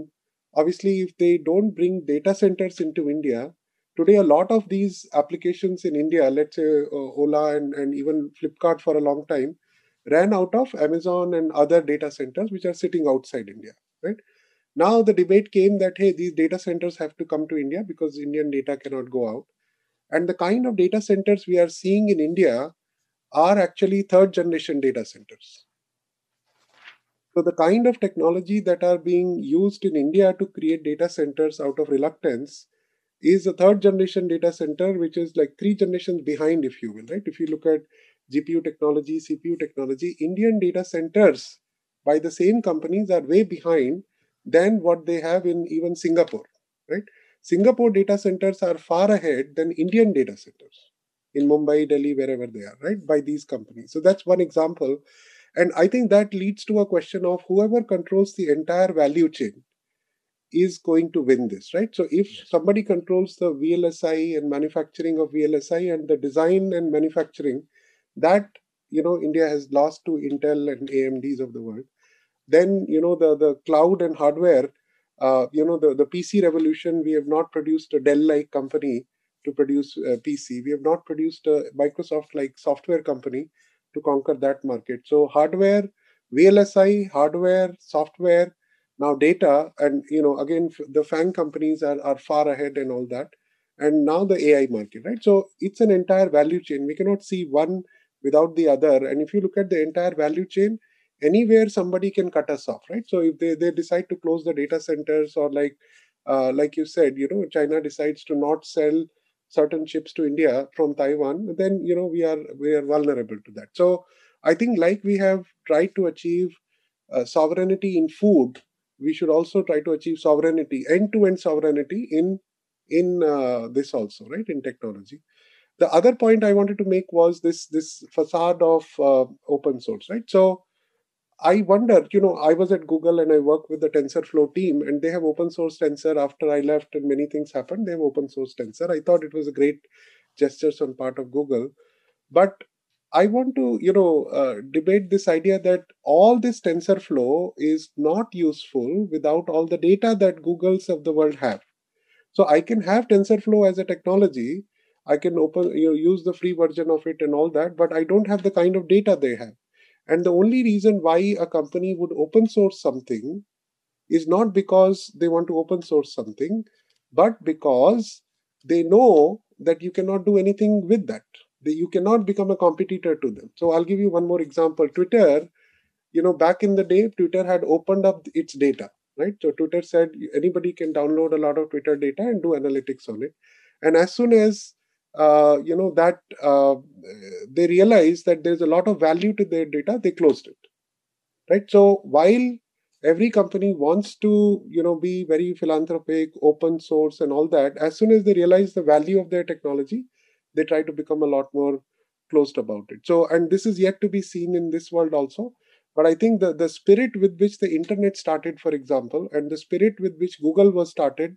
obviously, if they don't bring data centers into India, today, a lot of these applications in India, let's say uh, Ola and, and even Flipkart for a long time, ran out of Amazon and other data centers which are sitting outside India, right? Now the debate came that, hey, these data centers have to come to India because Indian data cannot go out. And the kind of data centers we are seeing in India are actually third generation data centers. So the kind of technology that are being used in India to create data centers out of reluctance is a third generation data center, which is like three generations behind, if you will, right? If you look at G P U technology, C P U technology, Indian data centers by the same companies are way behind than what they have in even Singapore, right? Singapore data centers are far ahead than Indian data centers in Mumbai, Delhi, wherever they are, right? By these companies. So that's one example. And I think that leads to a question of whoever controls the entire value chain is going to win this, right? So if yes. somebody controls the V L S I and manufacturing of V L S I and the design and manufacturing that, you know, India has lost to Intel and A M Ds of the world, then, you know, the, the cloud and hardware, uh, you know, the, the P C revolution, we have not produced a Dell-like company to produce a P C. We have not produced a Microsoft-like software company to conquer that market. So hardware, V L S I, hardware, software, now data, and, you know, again, the FANG companies are, are far ahead and all that. And now the A I market, right? So it's an entire value chain. We cannot see one without the other. And if you look at the entire value chain, anywhere somebody can cut us off, right? So if they, they decide to close the data centers or like, uh, like you said, you know, China decides to not sell certain chips to India from Taiwan, then, you know, we are, we are vulnerable to that. So I think like we have tried to achieve uh, sovereignty in food, we should also try to achieve sovereignty, end-to-end sovereignty in, in uh, this also, right, in technology. The other point I wanted to make was this, this facade of uh, open source, right? So I wonder, you know, I was at Google and I work with the TensorFlow team and they have open source Tensor. After I left and many things happened, they have open source Tensor. I thought it was a great gesture on part of Google. But I want to, you know, uh, debate this idea that all this TensorFlow is not useful without all the data that Googles of the world have. So I can have TensorFlow as a technology. I can open, you know, use the free version of it and all that, but I don't have the kind of data they have. And the only reason why a company would open source something is not because they want to open source something, but because they know that you cannot do anything with that. You cannot become a competitor to them. So I'll give you one more example. Twitter, you know, back in the day, Twitter had opened up its data, right? So Twitter said anybody can download a lot of Twitter data and do analytics on it. And as soon as, uh, you know, that uh, they realized that there's a lot of value to their data, they closed it, right? So while every company wants to, you know, be very philanthropic, open source and all that, as soon as they realize the value of their technology, they try to become a lot more closed about it. So, and this is yet to be seen in this world also. But I think the, the spirit with which the internet started, for example, and the spirit with which Google was started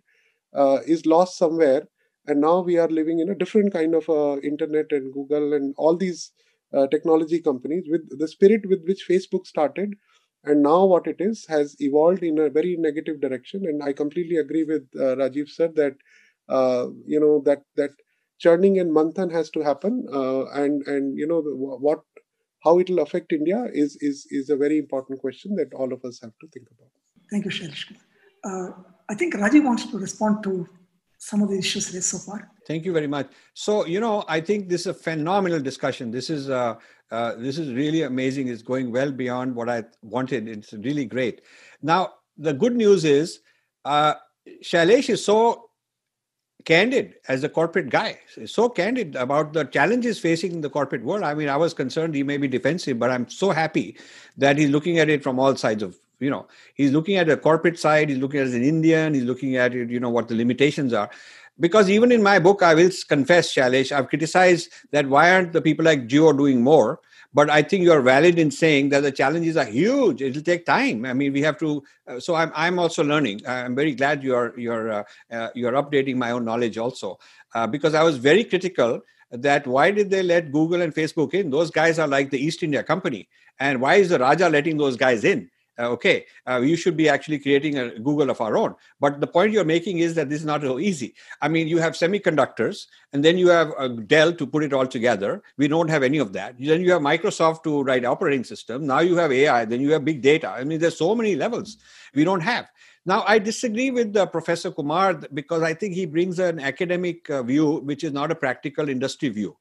uh, is lost somewhere. And now we are living in a different kind of uh, internet and Google and all these uh, technology companies with the spirit with which Facebook started. And now what it is has evolved in a very negative direction. And I completely agree with uh, Rajiv sir that, uh, you know, that that churning and manthan has to happen. Uh, and, and, you know, what how it will affect India is, is, is a very important question that all of us have to think about. Thank you, Shailesh Kumar. Uh, I think Rajiv wants to respond to some of the issues raised so far. Thank you very much. So, you know, I think this is a phenomenal discussion. This is uh, uh, this is really amazing. It's going well beyond what I wanted. It's really great. Now, the good news is uh, Shailesh is so candid as a corporate guy. He's so candid about the challenges facing the corporate world. I mean, I was concerned he may be defensive, but I'm so happy that he's looking at it from all sides of You know, he's looking at a corporate side, he's looking at an Indian, he's looking at it, you know, what the limitations are. Because even in my book, I will confess, Shailesh, I've criticized that why aren't the people like Jio doing more? But I think you're valid in saying that the challenges are huge. It'll take time. I mean, we have to, uh, so I'm I'm also learning. I'm very glad you're, you're, uh, uh, you're updating my own knowledge also. Uh, because I was very critical that why did they let Google and Facebook in? Those guys are like the East India Company. And why is the Raja letting those guys in? Okay, uh, you should be actually creating a Google of our own. But the point you're making is that this is not so easy. I mean, you have semiconductors, and then you have uh, Dell to put it all together. We don't have any of that. Then you have Microsoft to write operating system. Now you have A I, then you have big data. I mean, there's so many levels we don't have. Now, I disagree with uh, Professor Kumar because I think he brings an academic uh, view, which is not a practical industry view.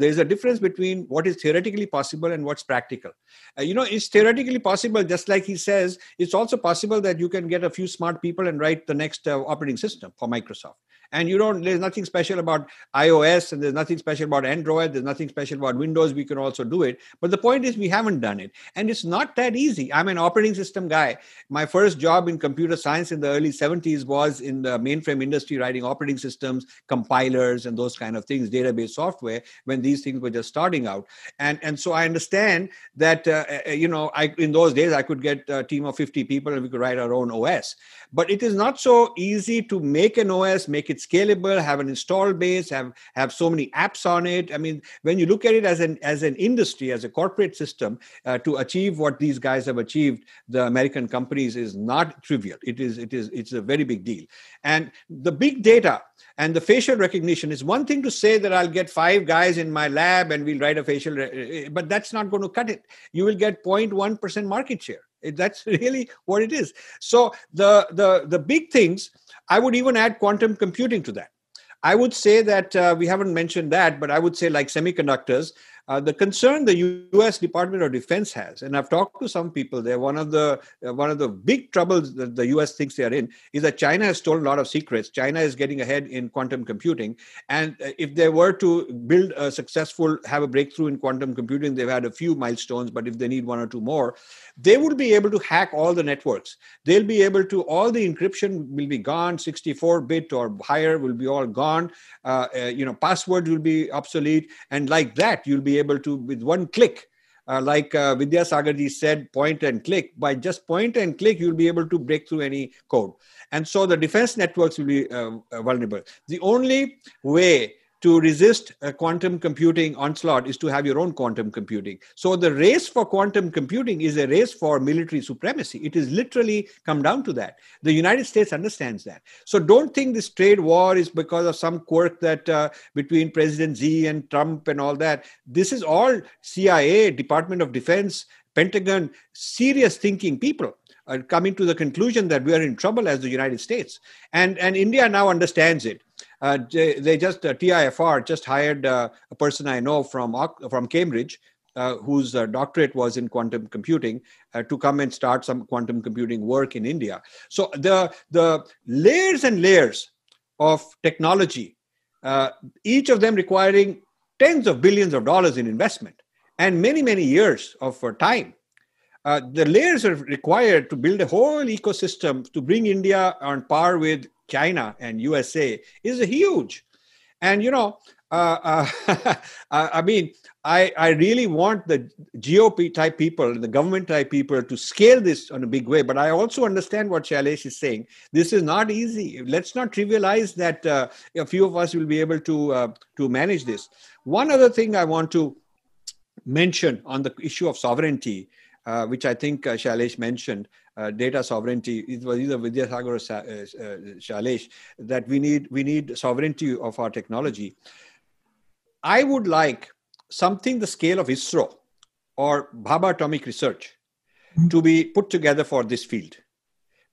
There's a difference between what is theoretically possible and what's practical. Uh, you know, it's theoretically possible, just like he says, it's also possible that you can get a few smart people and write the next uh, operating system for Microsoft. And you don't, there's nothing special about iOS and there's nothing special about Android. There's nothing special about Windows. We can also do it. But the point is we haven't done it. And it's not that easy. I'm an operating system guy. My first job in computer science in the early seventies was in the mainframe industry, writing operating systems, compilers, and those kind of things, database software, when these things were just starting out. And, and so I understand that, uh, you know, I, in those days, I could get a team of fifty people and we could write our own O S. But it is not so easy to make an O S, make it scalable, have an install base, have, have so many apps on it. I mean, when you look at it as an as an industry, as a corporate system, uh, to achieve what these guys have achieved, the American companies, is not trivial. It is, it is, it's a very big deal. And the big data and the facial recognition is one thing to say that I'll get five guys in my lab and we'll write a facial, re- but that's not going to cut it. You will get zero point one percent market share. It, that's really what it is. So the the the big things, I would even add quantum computing to that. I would say that uh, we haven't mentioned that, but I would say like semiconductors, uh, the concern the U S Department of Defense has, and I've talked to some people there, one of the uh, one of the big troubles that the U S thinks they are in is that China has stolen a lot of secrets. China is getting ahead in quantum computing. And if they were to build a successful, have a breakthrough in quantum computing, they've had a few milestones, but if they need one or two more, they will be able to hack all the networks. They'll be able to, all the encryption will be gone, sixty-four bit or higher will be all gone. Uh, uh, you know, password will be obsolete. And like that, you'll be able to, with one click, uh, like uh, Vidyasagar ji said, point and click. By just point and click, you'll be able to break through any code. And so the defense networks will be uh, vulnerable. The only way to resist a quantum computing onslaught is to have your own quantum computing. So the race for quantum computing is a race for military supremacy. It is literally come down to that. The United States understands that. So don't think this trade war is because of some quirk that uh, between President Xi and Trump and all that. This is all C I A, Department of Defense, Pentagon, serious thinking people are coming to the conclusion that we are in trouble as the United States. And, and India now understands it. Uh, they just, uh, T I F R just hired uh, a person I know from, from Cambridge, uh, whose uh, doctorate was in quantum computing, uh, to come and start some quantum computing work in India. So the, the layers and layers of technology, uh, each of them requiring tens of billions of dollars in investment and many, many years of uh, time. Uh, the layers are required to build a whole ecosystem to bring India on par with China and U S A is huge. And, you know, uh, uh, I mean, I, I really want the G O P type people, the government type people to scale this in a big way. But I also understand what Shailesh is saying. This is not easy. Let's not trivialize that uh, a few of us will be able to uh, to manage this. One other thing I want to mention on the issue of sovereignty, uh, which I think uh, Shailesh mentioned, Uh, data sovereignty, it was either Vidyasagar or Sa- uh, uh, Shailesh, that we need, we need sovereignty of our technology. I would like something the scale of ISRO or Bhabha Atomic Research to be put together for this field.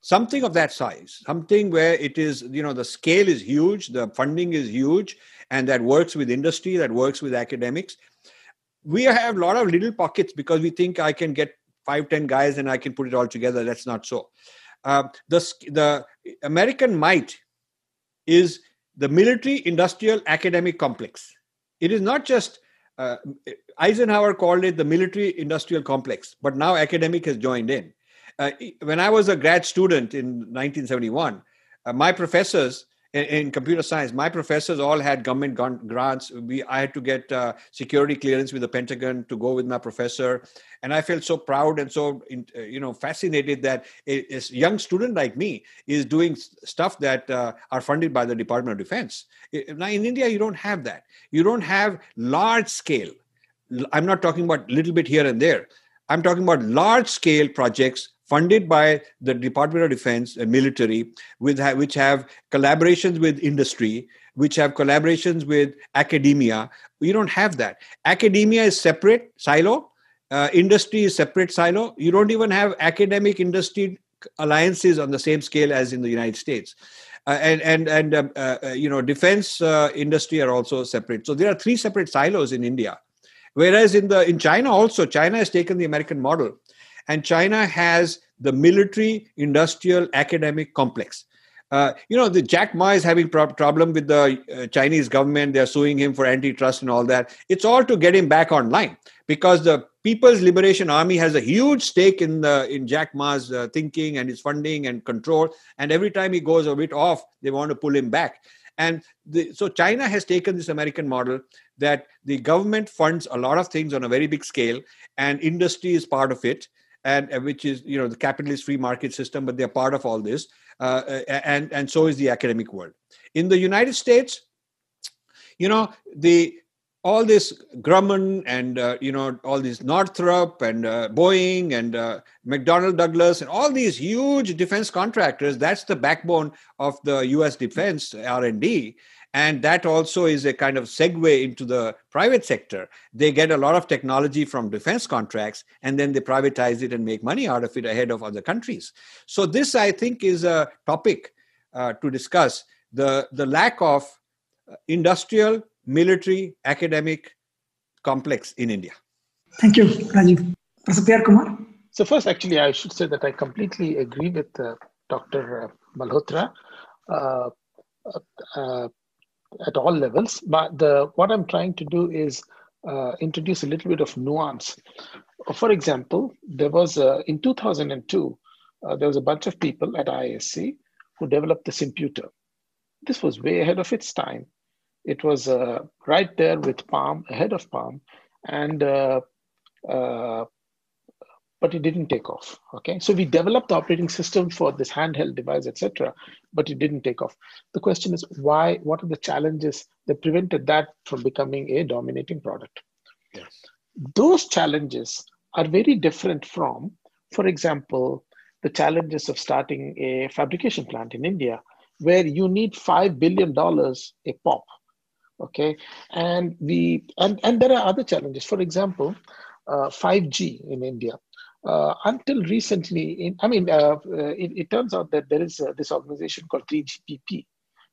Something of that size, something where it is, you know, the scale is huge, the funding is huge, and that works with industry, that works with academics. We have a lot of little pockets because we think I can get five, ten guys, and I can put it all together. That's not so. Uh, the, the American might is the military, industrial, academic complex. It is not just, uh, Eisenhower called it the military industrial complex, but now academic has joined in. Uh, when I was a grad student in nineteen seventy-one, uh, my professors in, in computer science, my professors all had government grants. We, I had to get uh, security clearance with the Pentagon to go with my professor. And I felt so proud and so, you know, fascinated that a, a young student like me is doing stuff that uh, are funded by the Department of Defense. Now, in India, you don't have that. You don't have large scale. I'm not talking about little bit here and there. I'm talking about large scale projects funded by the Department of Defense and military, with ha- which have collaborations with industry, which have collaborations with academia. You don't have that. Academia is separate silo. Uh, industry is separate silo. You don't even have academic industry alliances on the same scale as in the United States. Uh, and, and, and um, uh, uh, you know, defense uh, industry are also separate. So there are three separate silos in India. Whereas in, the, in China also, China has taken the American model. And China has the military, industrial, academic complex. Uh, you know, the Jack Ma is having pro- problem with the uh, Chinese government. They're suing him for antitrust and all that. It's all to get him back online because the People's Liberation Army has a huge stake in the in Jack Ma's uh, thinking and his funding and control. And every time he goes a bit off, they want to pull him back. And the, so China has taken this American model that the government funds a lot of things on a very big scale and industry is part of it. And uh, which is, you know, the capitalist free market system, but they're part of all this. Uh, and, and so is the academic world. In the United States, you know, the all this Grumman and, uh, you know, all these Northrop and uh, Boeing and uh, McDonnell Douglas and all these huge defense contractors, that's the backbone of the U S defense R and D. And that also is a kind of segue into the private sector. They get a lot of technology from defense contracts, and then they privatize it and make money out of it ahead of other countries. So this, I think, is a topic uh, to discuss, the, the lack of industrial, military, academic complex in India. Thank you, Rajiv. Professor P R. Kumar? So first, actually, I should say that I completely agree with uh, Doctor Malhotra. Uh, uh, at all levels, but the what I'm trying to do is uh, introduce a little bit of nuance. For example, there was a, in two thousand two, uh, there was a bunch of people at I S C who developed this imputer. This was way ahead of its time. It was uh, right there with Palm, ahead of Palm, and uh, uh, but it didn't take off, okay? So we developed the operating system for this handheld device, et cetera, but it didn't take off. The question is why, what are the challenges that prevented that from becoming a dominating product? Yes. Those challenges are very different from, for example, the challenges of starting a fabrication plant in India, where you need five billion dollars a pop, okay? And, we, and, and there are other challenges. For example, uh, five G in India. Uh, until recently, in, I mean, uh, uh, it, it turns out that there is uh, this organization called three G P P,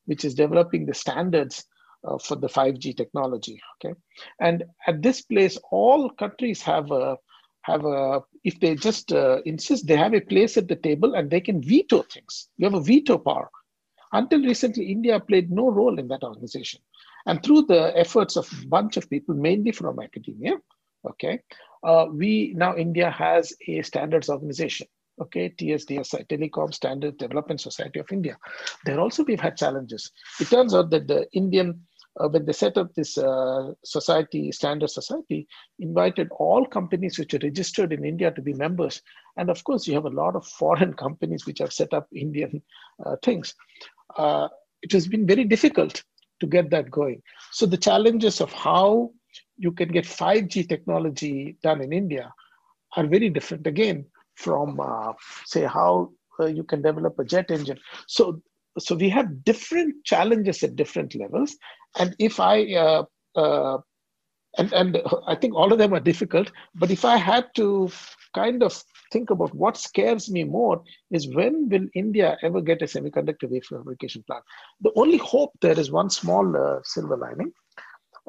which is developing the standards uh, for the five G technology. Okay, and at this place, all countries have a have a if they just uh, insist, they have a place at the table and they can veto things. You have a veto power. Until recently, India played no role in that organization, and through the efforts of a bunch of people, mainly from academia, okay. Uh, we now India has a standards organization, okay, T S D S I, Telecom Standards Development Society of India. There also we've had challenges. It turns out that the Indian uh, when they set up this uh, society, standard society, invited all companies which are registered in India to be members. And of course, you have a lot of foreign companies which have set up Indian uh, things. Uh, it has been very difficult to get that going. So the challenges of how you can get five G technology done in India are very different, again, from, uh, say, how uh, you can develop a jet engine. So, so we have different challenges at different levels. And if I, uh, uh, and, and I think all of them are difficult, but if I had to kind of think about what scares me more is, when will India ever get a semiconductor wafer fabrication plant? The only hope there is one small uh, silver lining.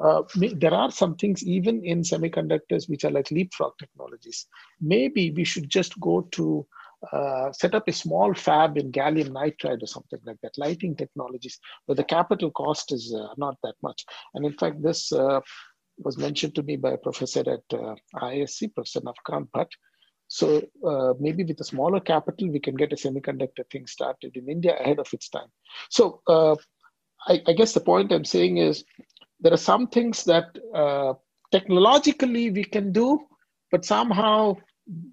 Uh, there are some things even in semiconductors which are like leapfrog technologies. Maybe we should just go to uh, set up a small fab in gallium nitride or something like that, lighting technologies, where the capital cost is uh, not that much. And in fact, this uh, was mentioned to me by a professor at uh, I S C, Professor Navkant Bhatt. So uh, maybe with a smaller capital, we can get a semiconductor thing started in India ahead of its time. So uh, I, I guess the point I'm saying is, there are some things that uh, technologically we can do, but somehow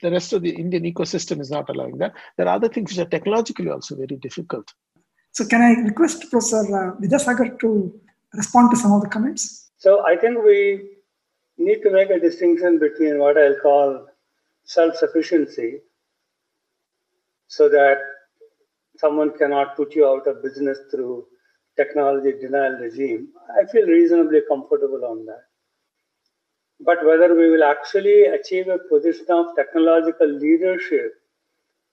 the rest of the Indian ecosystem is not allowing that. There are other things which are technologically also very difficult. So can I request Professor uh, Vidyasagar to respond to some of the comments? So I think we need to make a distinction between what I'll call self-sufficiency, so that someone cannot put you out of business through technology denial regime. I feel reasonably comfortable on that. But whether we will actually achieve a position of technological leadership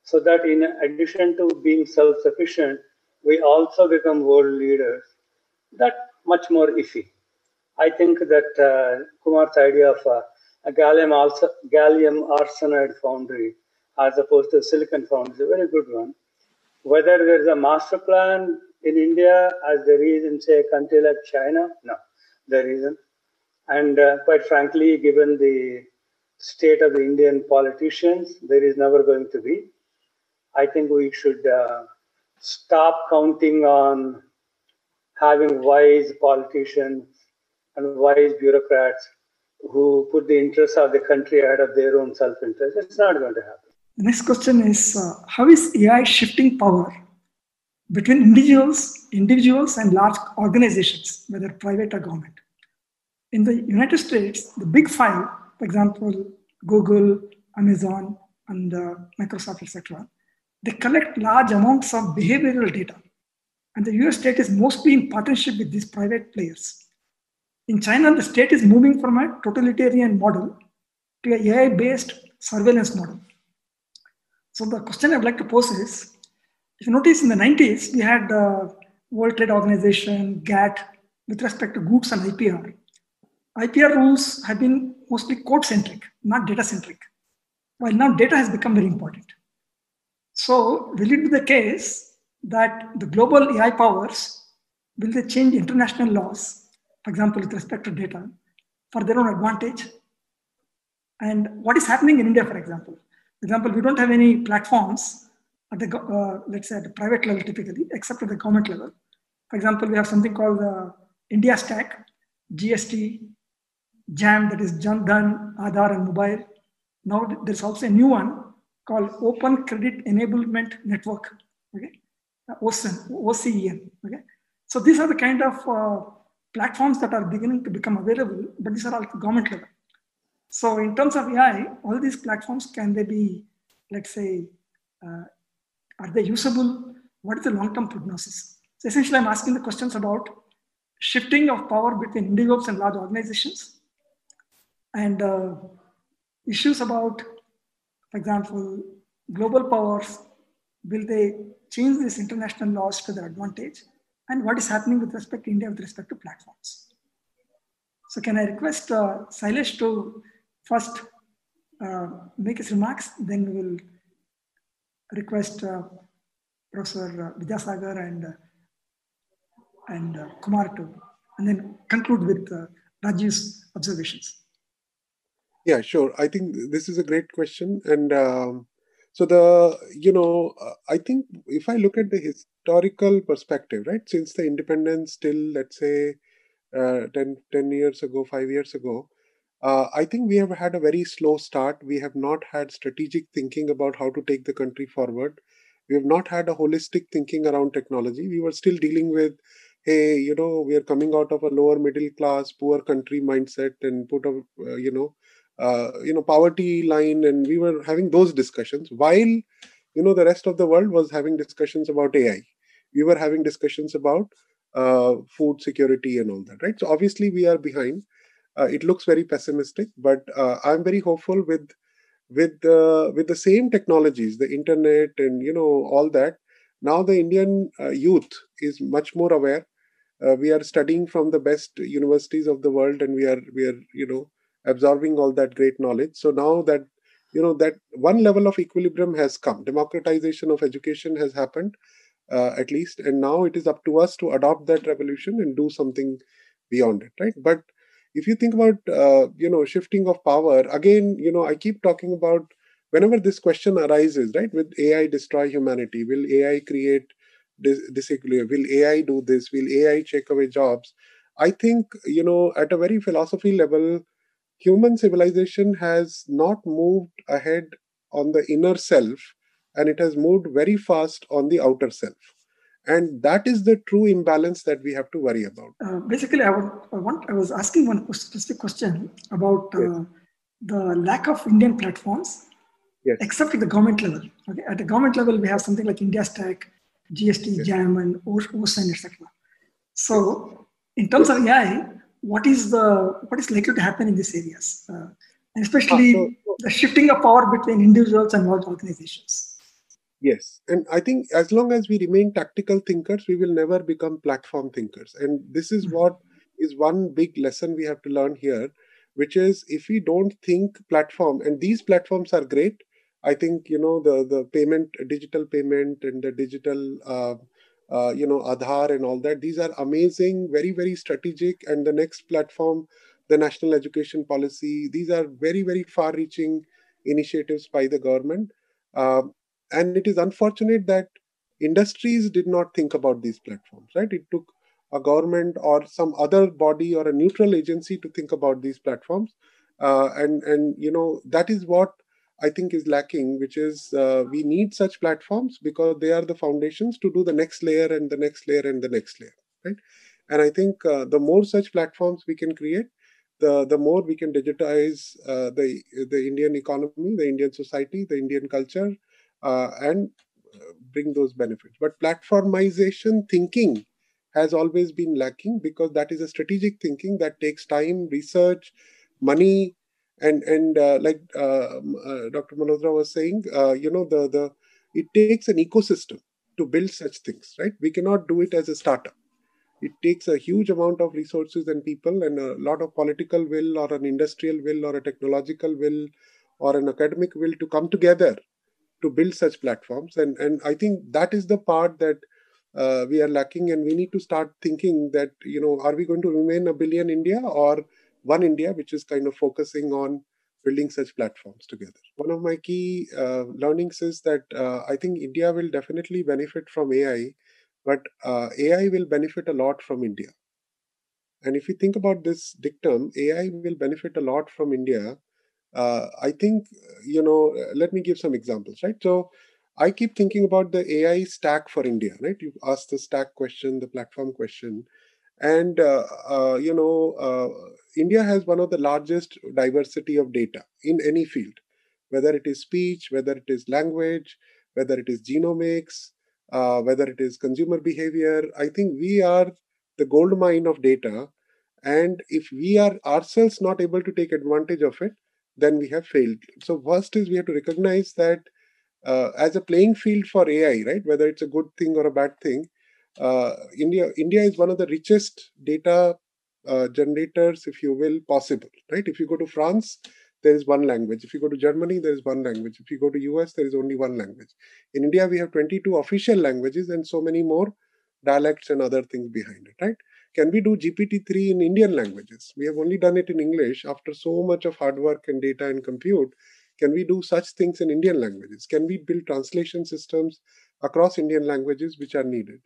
so that in addition to being self-sufficient, we also become world leaders, that's much more iffy. I think that uh, Kumar's idea of uh, a gallium, also, gallium arsenide foundry as opposed to silicon foundry is a very good one. Whether there is a master plan in India, as there is in, say, a country like China? No, there isn't. And uh, quite frankly, given the state of the Indian politicians, there is never going to be. I think we should uh, stop counting on having wise politicians and wise bureaucrats who put the interests of the country ahead of their own self-interest. It's not going to happen. The next question is, uh, how is A I shifting power between individuals, individuals and large organizations, whether private or government? In the United States, the big five, for example, Google, Amazon, and uh, Microsoft, et cetera, they collect large amounts of behavioral data. And the U S state is mostly in partnership with these private players. In China, the state is moving from a totalitarian model to an A I-based surveillance model. So the question I'd like to pose is, if you notice in the nineties, we had uh, World Trade Organization, GATT, with respect to goods and I P R. I P R rules have been mostly code-centric, not data-centric, while now data has become very important. So will it be the case that the global A I powers, will they change international laws, for example, with respect to data, for their own advantage? And what is happening in India, for example? For example, we don't have any platforms at the, uh, let's say at the private level typically, except at the government level. For example, we have something called the India Stack, G S T, JAM, that is Jan Dhan, Aadhaar and Mobile. Now there's also a new one called Open Credit Enablement Network, okay? O C E N, okay? So these are the kind of uh, platforms that are beginning to become available, but these are all at the government level. So in terms of A I, all these platforms, can they be, let's say, uh, are they usable? What is the long-term prognosis? So essentially, I'm asking the questions about shifting of power between individuals and large organizations, and uh, issues about, for example, global powers. Will they change these international laws to their advantage? And what is happening with respect to India with respect to platforms? So can I request uh, Shailesh to first uh, make his remarks, then we will request uh, Professor Vidyasagar and uh, and uh, Kumar too, and then conclude with uh, Rajiv's observations. Yeah, sure. I think this is a great question, and um, so the you know uh, I think if I look at the historical perspective, right, since the independence till, let's say, uh, ten, ten years ago, five years ago, uh, I think we have had a very slow start. We have not had strategic thinking about how to take the country forward. We have not had a holistic thinking around technology. We were still dealing with, hey, you know, we are coming out of a lower middle class, poor country mindset and put a, uh, you know, uh, you know, poverty line. And we were having those discussions while, you know, the rest of the world was having discussions about A I. We were having discussions about uh, food security and all that, right? So obviously we are behind. Uh, it looks very pessimistic, but uh, I'm very hopeful with with uh, with the same technologies, the internet and, you know, all that. Now the Indian uh, youth is much more aware. Uh, we are studying from the best universities of the world, and we are we are you know absorbing all that great knowledge. So now that you know that one level of equilibrium has come, democratization of education has happened. Uh, at least, and now it is up to us to adopt that revolution and do something beyond it, right? But if you think about, uh, you know, shifting of power, again, you know, I keep talking about whenever this question arises, right? Will A I destroy humanity? Will A I create dis- disequilibrium? Will A I do this? Will A I take away jobs? I think, you know, at a very philosophy level, human civilization has not moved ahead on the inner self, and it has moved very fast on the outer self. And that is the true imbalance that we have to worry about. Uh, basically, I, would, I, want, I was asking one specific question about uh, yes. the lack of Indian platforms, yes. except at the government level. Okay? At the government level, we have something like India Stack, G S T, yes. JAM, and OSINT, et cetera. So in terms yes. of A I, what is the what is likely to happen in these areas? Uh, and especially ah, so, so. the shifting of power between individuals and large organizations. Yes. And I think as long as we remain tactical thinkers, we will never become platform thinkers. And this is what is one big lesson we have to learn here, which is if we don't think platform, and these platforms are great. I think, you know, the, the payment, digital payment and the digital, uh, uh, you know, Aadhaar and all that. These are amazing, very, very strategic. And the next platform, the national education policy, these are very, very far reaching initiatives by the government. Uh, And it is unfortunate that industries did not think about these platforms, right? It took a government or some other body or a neutral agency to think about these platforms. Uh, and, and, you know, that is what I think is lacking, which is uh, we need such platforms because they are the foundations to do the next layer and the next layer and the next layer, right? And I think uh, the more such platforms we can create, the, the more we can digitize uh, the, the Indian economy, the Indian society, the Indian culture, Uh, and uh, bring those benefits. But platformization thinking has always been lacking because that is a strategic thinking that takes time, research, money, and and uh, like uh, uh, Doctor Malhotra was saying, uh, you know, the the it takes an ecosystem to build such things, right? We cannot do it as a startup. It takes a huge amount of resources and people and a lot of political will or an industrial will or a technological will or an academic will to come together to build such platforms. And, and I think that is the part that uh, we are lacking. And we need to start thinking that, you know, are we going to remain a billion India or one India, which is kind of focusing on building such platforms together. One of my key uh, learnings is that uh, I think India will definitely benefit from A I, but uh, A I will benefit a lot from India. And if you think about this dictum, A I will benefit a lot from India, Uh, I think, you know, let me give some examples, right? So I keep thinking about the A I stack for India, right? You asked the stack question, the platform question. And, uh, uh, you know, uh, India has one of the largest diversity of data in any field, whether it is speech, whether it is language, whether it is genomics, uh, whether it is consumer behavior. I think we are the gold mine of data. And if we are ourselves not able to take advantage of it, then we have failed. So first is we have to recognize that uh, as a playing field for A I, right? Whether it's a good thing or a bad thing, uh, India India is one of the richest data uh, generators, if you will, possible, right? If you go to France, there is one language. If you go to Germany, there is one language. If you go to U S, there is only one language. In India, we have twenty-two official languages and so many more dialects and other things behind it, right? Can we do G P T three in Indian languages? We have only done it in English after so much of hard work and data and compute. Can we do such things in Indian languages? Can we build translation systems across Indian languages which are needed?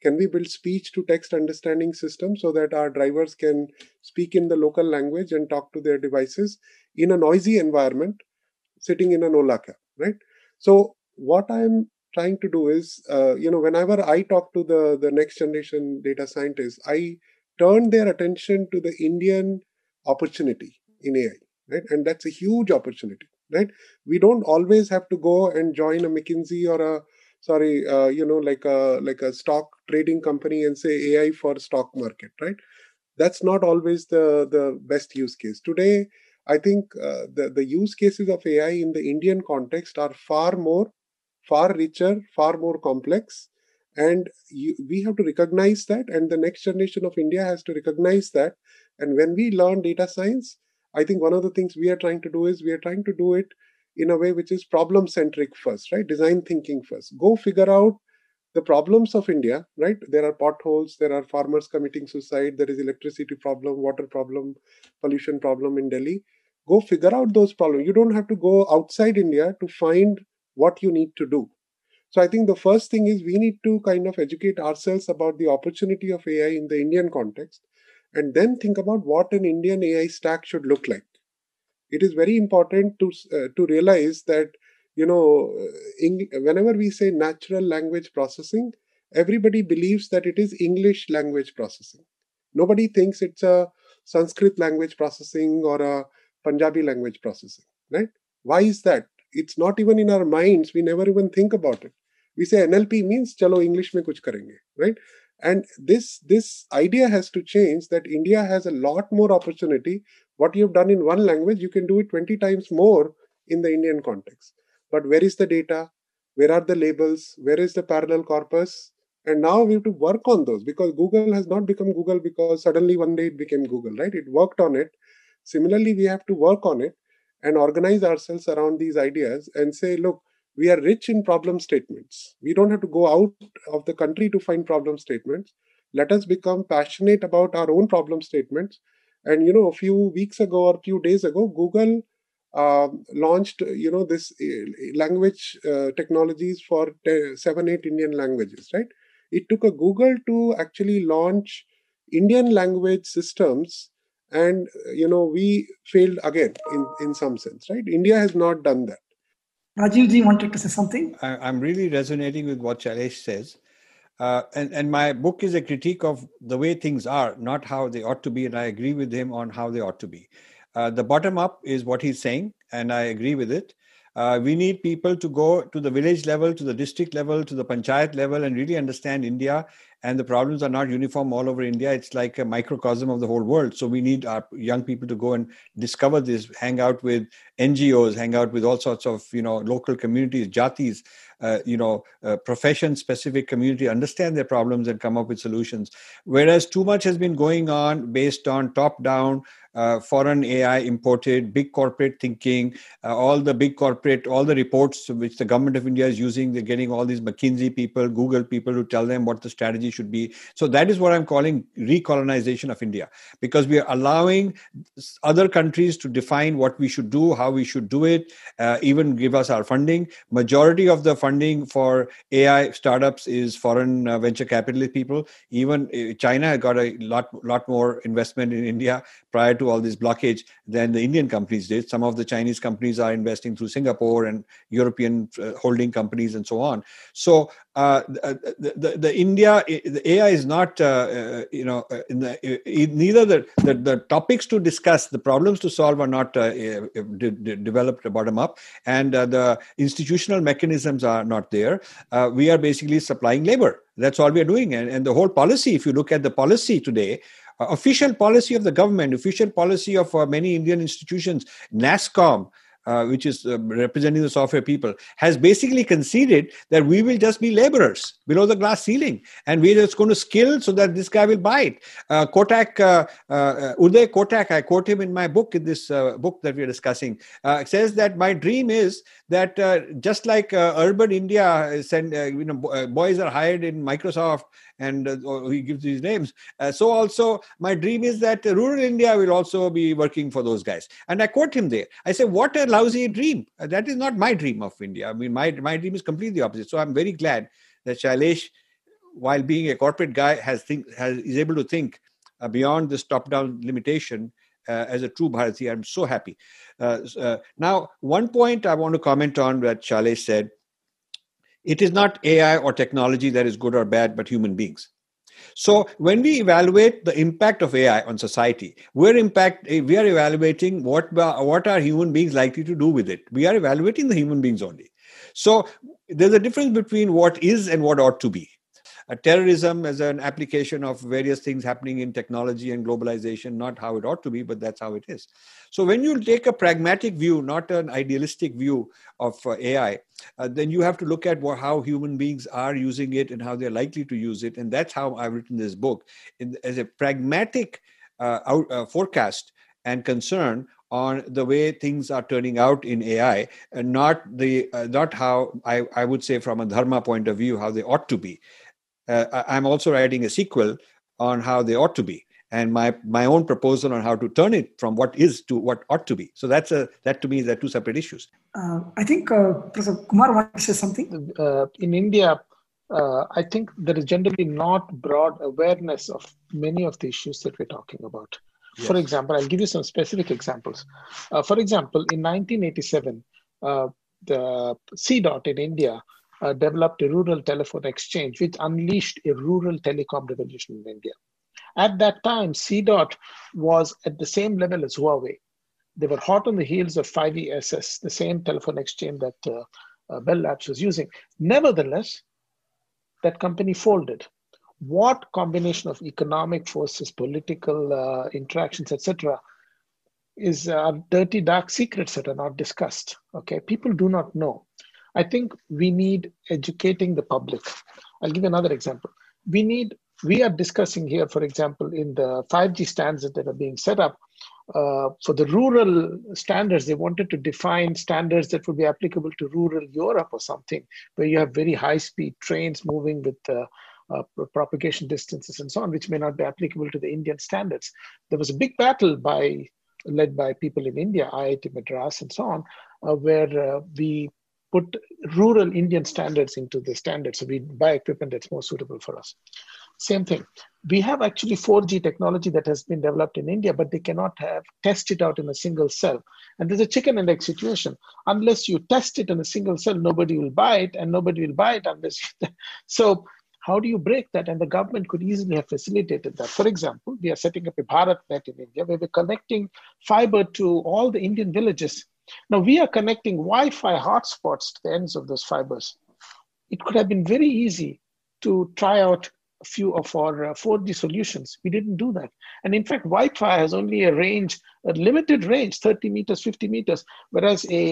can we build speech-to-text understanding systems so that our drivers can speak in the local language and talk to their devices in a noisy environment, sitting in an Ola cab, right? So what I'm trying to do is, uh, you know, whenever I talk to the, the next generation data scientists, I turn their attention to the Indian opportunity in A I, right? And that's a huge opportunity, right? We don't always have to go and join a McKinsey or a Sorry, uh, you know, like a like a stock trading company and say A I for stock market, right? That's not always the, the best use case. Today, I think uh, the, the use cases of A I in the Indian context are far more, far richer, far more complex. And you, we have to recognize that. And the next generation of India has to recognize that. And when we learn data science, I think one of the things we are trying to do is we are trying to do it in a way which is problem-centric first, right? Design thinking first. Go figure out the problems of India, right? There are potholes, there are farmers committing suicide, there is electricity problem, water problem, pollution problem in Delhi. Go figure out those problems. You don't have to go outside India to find what you need to do. So I think the first thing is we need to kind of educate ourselves about the opportunity of A I in the Indian context, and then think about what an Indian A I stack should look like. It is very important to uh, to realize that, you know, Eng- whenever we say natural language processing, everybody believes that it is English language processing. Nobody thinks it's a Sanskrit language processing or a Punjabi language processing, right? Why is that? It's not even in our minds. We never even think about it. We say N L P means chalo English mein kuch karenge, right? And this, this idea has to change, that India has a lot more opportunity. What you've done in one language, you can do it twenty times more in the Indian context. But where is the data? Where are the labels? Where is the parallel corpus? And now we have to work on those, because Google has not become Google because suddenly one day it became Google, right? It worked on it. Similarly, we have to work on it and organize ourselves around these ideas and say, look, we are rich in problem statements. We don't have to go out of the country to find problem statements. Let us become passionate about our own problem statements. And, you know, a few weeks ago or a few days ago, Google uh, launched, you know, this language uh, technologies for te- seven, eight Indian languages, right? It took a Google to actually launch Indian language systems. And, you know, we failed again in, in some sense, right? India has not done that. Rajiv ji wanted to say something. I, I'm really resonating with what Shailesh says. Uh, and, and my book is a critique of the way things are, not how they ought to be. And I agree with him on how they ought to be. Uh, the bottom up is what he's saying, and I agree with it. Uh, we need people to go to the village level, to the district level, to the panchayat level, and really understand India. And the problems are not uniform all over India. It's like a microcosm of the whole world. So we need our young people to go and discover this, hang out with N G Os, hang out with all sorts of, you know, local communities, jatis, uh, you know, uh, profession-specific community, understand their problems and come up with solutions. Whereas too much has been going on based on top-down, Uh, foreign A I imported, big corporate thinking, uh, all the big corporate, all the reports which the government of India is using, they're getting all these McKinsey people, Google people to tell them what the strategy should be. So that is what I'm calling recolonization of India, because we are allowing other countries to define what we should do, how we should do it, uh, even give us our funding. Majority of the funding for A I startups is foreign uh, venture capitalist people. Even China got a lot, lot more investment in India prior to all this blockage than the Indian companies did. Some of the Chinese companies are investing through Singapore and European uh, holding companies and so on. So uh, the, the, the India, the A I is not, uh, uh, you know, in the, in neither the, the, the topics to discuss, the problems to solve are not uh, de- de- developed bottom up, and uh, the institutional mechanisms are not there. Uh, we are basically supplying labor. That's all we are doing. And, and the whole policy, if you look at the policy today, Uh, official policy of the government, official policy of uh, many Indian institutions, NASSCOM, uh, which is uh, representing the software people, has basically conceded that we will just be laborers below the glass ceiling, and we're just going to skill so that this guy will buy it. Uh, Kotak, uh, uh, Uday Kotak, I quote him in my book, in this uh, book that we're discussing, uh, says that my dream is that uh, just like uh, urban India, send, uh, you know, boys are hired in Microsoft, and uh, he gives these names. Uh, so also, my dream is that rural India will also be working for those guys. And I quote him there. I say, what a lousy dream. Uh, that is not my dream of India. I mean, my, my dream is completely opposite. So I'm very glad that Shailesh while being a corporate guy, has think has is able to think uh, beyond this top-down limitation uh, as a true Bharati. I'm so happy. Uh, uh, now, one point I want to comment on that Shailesh said: it is not A I or technology that is good or bad, but human beings. So when we evaluate the impact of A I on society, we're impact we are evaluating what what are human beings likely to do with it. We are evaluating the human beings only. So there's a difference between what is and what ought to be. Uh, terrorism as an application of various things happening in technology and globalization, not how it ought to be, but that's how it is. So when you take a pragmatic view, not an idealistic view of uh, A I, uh, then you have to look at what, how human beings are using it and how they're likely to use it. And that's how I've written this book, in, as a pragmatic uh, out, uh, forecast and concern on the way things are turning out in A I, and not, the, uh, not how, I, I would say from a dharma point of view, how they ought to be. Uh, I'm also writing a sequel on how they ought to be, and my my own proposal on how to turn it from what is to what ought to be. So that's a that to me is are two separate issues. Uh, I think uh, Professor Kumar wants to say something. Uh, in India, uh, I think there is generally not broad awareness of many of the issues that we're talking about. Yes. For example, I'll give you some specific examples. Uh, for example, in nineteen eighty-seven, uh, the C DOT in India Uh, developed a rural telephone exchange, which unleashed a rural telecom revolution in India. At that time, C DOT was at the same level as Huawei. They were hot on the heels of five E S S, the same telephone exchange that uh, uh, Bell Labs was using. Nevertheless, that company folded. What combination of economic forces, political uh, interactions, et cetera, is uh, dirty, dark secrets that are not discussed. Okay, people do not know. I think we need educating the public. I'll give you another example. We need, we are discussing here, for example, in the five G standards that are being set up, uh, for the rural standards, they wanted to define standards that would be applicable to rural Europe or something, where you have very high-speed trains moving with uh, uh, propagation distances and so on, which may not be applicable to the Indian standards. There was a big battle by led by people in India, I I T Madras and so on, uh, where uh, we put rural Indian standards into the standards. So we buy equipment that's more suitable for us. Same thing. We have actually four G technology that has been developed in India, but they cannot have test it out in a single cell. And there's a chicken and egg situation. Unless you test it in a single cell, nobody will buy it, and nobody will buy it unless you... So how do you break that? And the government could easily have facilitated that. For example, we are setting up a BharatNet in India, where we're connecting fiber to all the Indian villages. Now, we are connecting Wi-Fi hotspots to the ends of those fibers. It could have been very easy to try out a few of our uh, four G solutions. We didn't do that. And in fact, Wi-Fi has only a range, a limited range, thirty meters, fifty meters, whereas a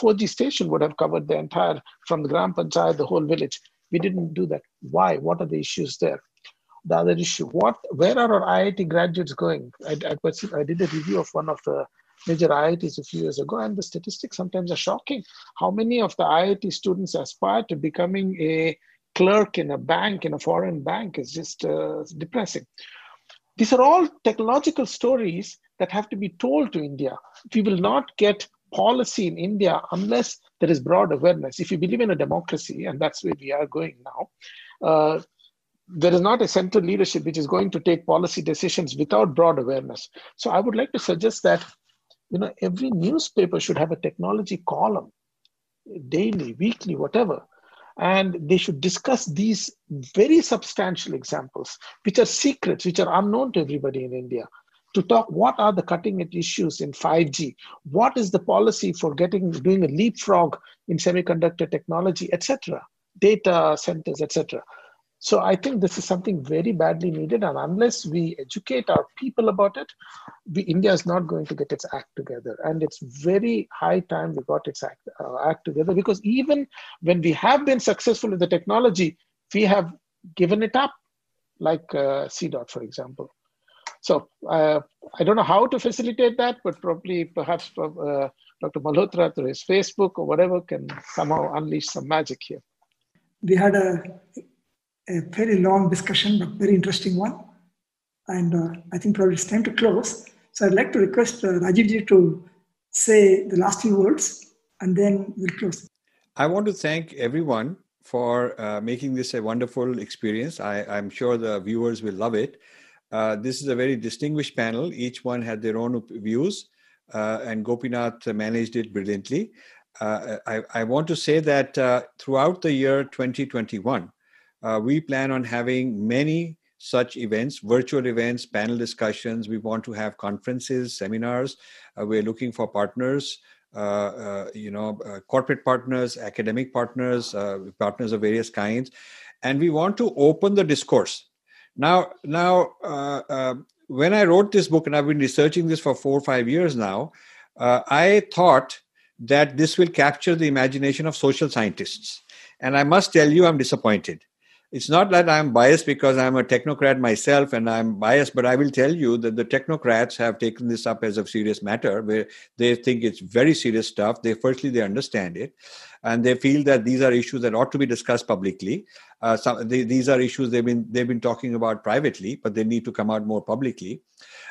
four G station would have covered the entire, from the Gram Panchayat, the whole village. We didn't do that. Why? What are the issues there? The other issue, what? Where are our I I T graduates going? I, I, I did a review of one of the major I I Ts a few years ago, and the statistics sometimes are shocking. How many of the I I T students aspire to becoming a clerk in a bank, in a foreign bank, is just uh, depressing. These are all technological stories that have to be told to India. We will not get policy in India unless there is broad awareness. If you believe in a democracy, and that's where we are going now, uh, there is not a central leadership which is going to take policy decisions without broad awareness. So I would like to suggest that You know, every newspaper should have a technology column, daily, weekly, whatever. And they should discuss these very substantial examples, which are secrets, which are unknown to everybody in India, to talk what are the cutting-edge issues in five G, what is the policy for getting doing a leapfrog in semiconductor technology, et cetera, data centers, et cetera. So I think this is something very badly needed, and unless we educate our people about it, we, India is not going to get its act together. And it's very high time we got its act, uh, act together, because even when we have been successful in the technology, we have given it up, like uh, C DOT, for example. So uh, I don't know how to facilitate that, but probably perhaps uh, Doctor Malhotra through his Facebook or whatever can somehow unleash some magic here. We had a... A very long discussion, but very interesting one. And uh, I think probably it's time to close. So I'd like to request uh, Rajivji to say the last few words, and then we'll close. I want to thank everyone for uh, making this a wonderful experience. I, I'm sure the viewers will love it. Uh, this is a very distinguished panel. Each one had their own views, uh, and Gopinath managed it brilliantly. Uh, I, I want to say that uh, throughout the year twenty twenty-one, uh, we plan on having many such events, virtual events, panel discussions. We want to have conferences, seminars. Uh, we're looking for partners, uh, uh, you know, uh, corporate partners, academic partners, uh, partners of various kinds. And we want to open the discourse. Now, now, uh, uh, when I wrote this book, and I've been researching this for four or five years now, uh, I thought that this will capture the imagination of social scientists. And I must tell you, I'm disappointed. It's not that I'm biased because I'm a technocrat myself and I'm biased, but I will tell you that the technocrats have taken this up as a serious matter where they think it's very serious stuff. They firstly, they understand it and they feel that these are issues that ought to be discussed publicly. Uh, some, they, these are issues they've been they've been talking about privately, but they need to come out more publicly.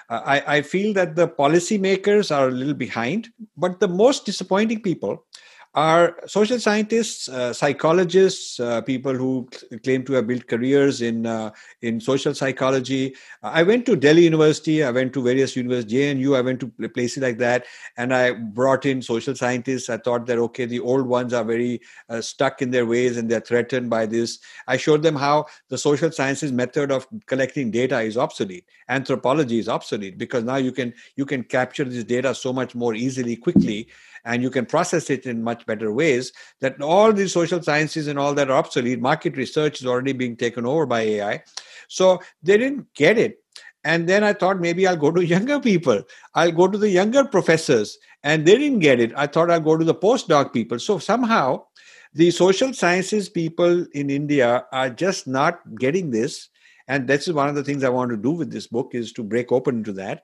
Uh, I, I feel that the policymakers are a little behind, but the most disappointing people are social scientists, uh, psychologists, uh, people who c- claim to have built careers in uh, in social psychology. I went to Delhi University, I went to various universities, J N U, I went to places like that, and I brought in social scientists. I thought that, okay, the old ones are very uh, stuck in their ways and they're threatened by this. I showed them how the social sciences method of collecting data is obsolete. Anthropology is obsolete because now you can you can capture this data so much more easily, quickly, and you can process it in much better ways, that all these social sciences and all that are obsolete. Market research is already being taken over by A I. So they didn't get it. And then I thought maybe I'll go to younger people. I'll go to the younger professors. And they didn't get it. I thought I'll go to the postdoc people. So somehow the social sciences people in India are just not getting this. And this is one of the things I want to do with this book, is to break open to that.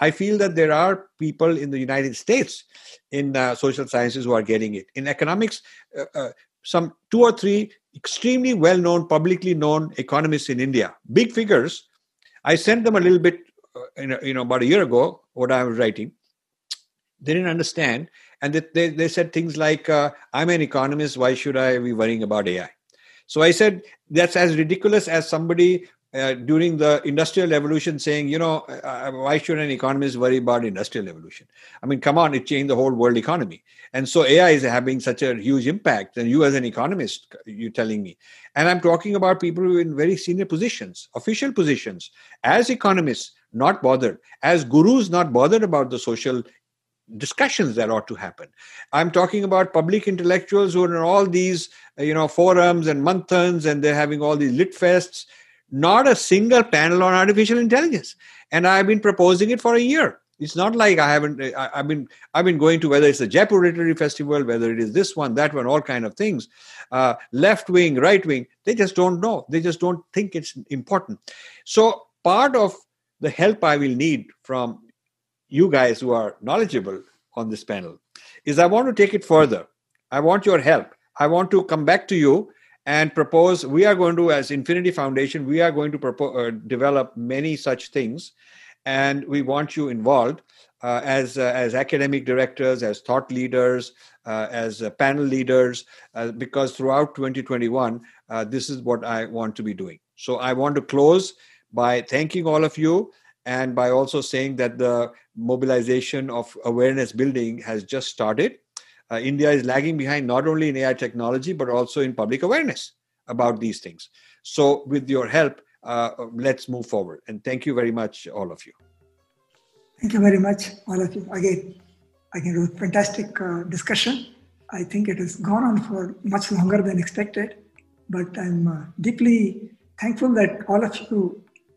I feel that there are people in the United States in uh, social sciences who are getting it. In economics, uh, uh, some two or three extremely well-known, publicly known economists in India, big figures. I sent them a little bit, uh, you know, about a year ago, what I was writing. They didn't understand. And they, they, they said things like, uh, I'm an economist, why should I be worrying about A I? So I said, that's as ridiculous as somebody Uh, during the Industrial Revolution saying, you know, uh, why should an economist worry about Industrial Revolution? I mean, come on, it changed the whole world economy. And so A I is having such a huge impact. And you as an economist, you're telling me. And I'm talking about people who are in very senior positions, official positions, as economists, not bothered, as gurus, not bothered about the social discussions that ought to happen. I'm talking about public intellectuals who are in all these, you know, forums and manthans, and they're having all these lit fests. Not a single panel on artificial intelligence. And I've been proposing it for a year. It's not like I haven't, I, I've been I've been going to, whether it's the Jaipur Literary Festival, whether it is this one, that one, all kind of things. Uh, left wing, right wing, they just don't know. They just don't think it's important. So part of the help I will need from you guys who are knowledgeable on this panel is I want to take it further. I want your help. I want to come back to you and propose, we are going to, as Infinity Foundation, we are going to propose, uh, develop many such things. And we want you involved uh, as uh, as academic directors, as thought leaders, uh, as uh, panel leaders, uh, because throughout twenty twenty-one, uh, this is what I want to be doing. So I want to close by thanking all of you and by also saying that the mobilization of awareness building has just started. Uh, India is lagging behind not only in A I technology, but also in public awareness about these things. So with your help, uh, let's move forward. And thank you very much, all of you. Thank you very much, all of you. Again, again, it was a fantastic uh, discussion. I think it has gone on for much longer than expected, but I'm uh, deeply thankful that all of you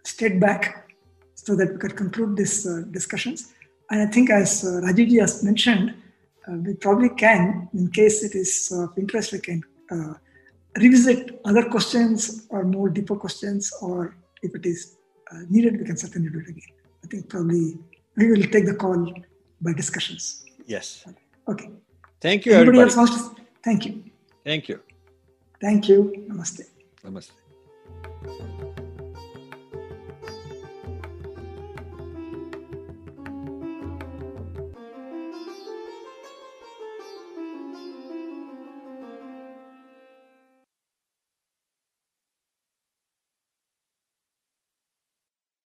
stayed back so that we could conclude these uh, discussions. And I think as uh, Rajivji has mentioned, Uh, we probably can, in case it is of interest, we can uh, revisit other questions or more deeper questions, or if it is uh, needed, we can certainly do it again. I think probably we will take the call by discussions. Yes. Okay. Thank you, Anybody everybody. Else wants to... Thank you. Thank you. Thank you. Namaste. Namaste.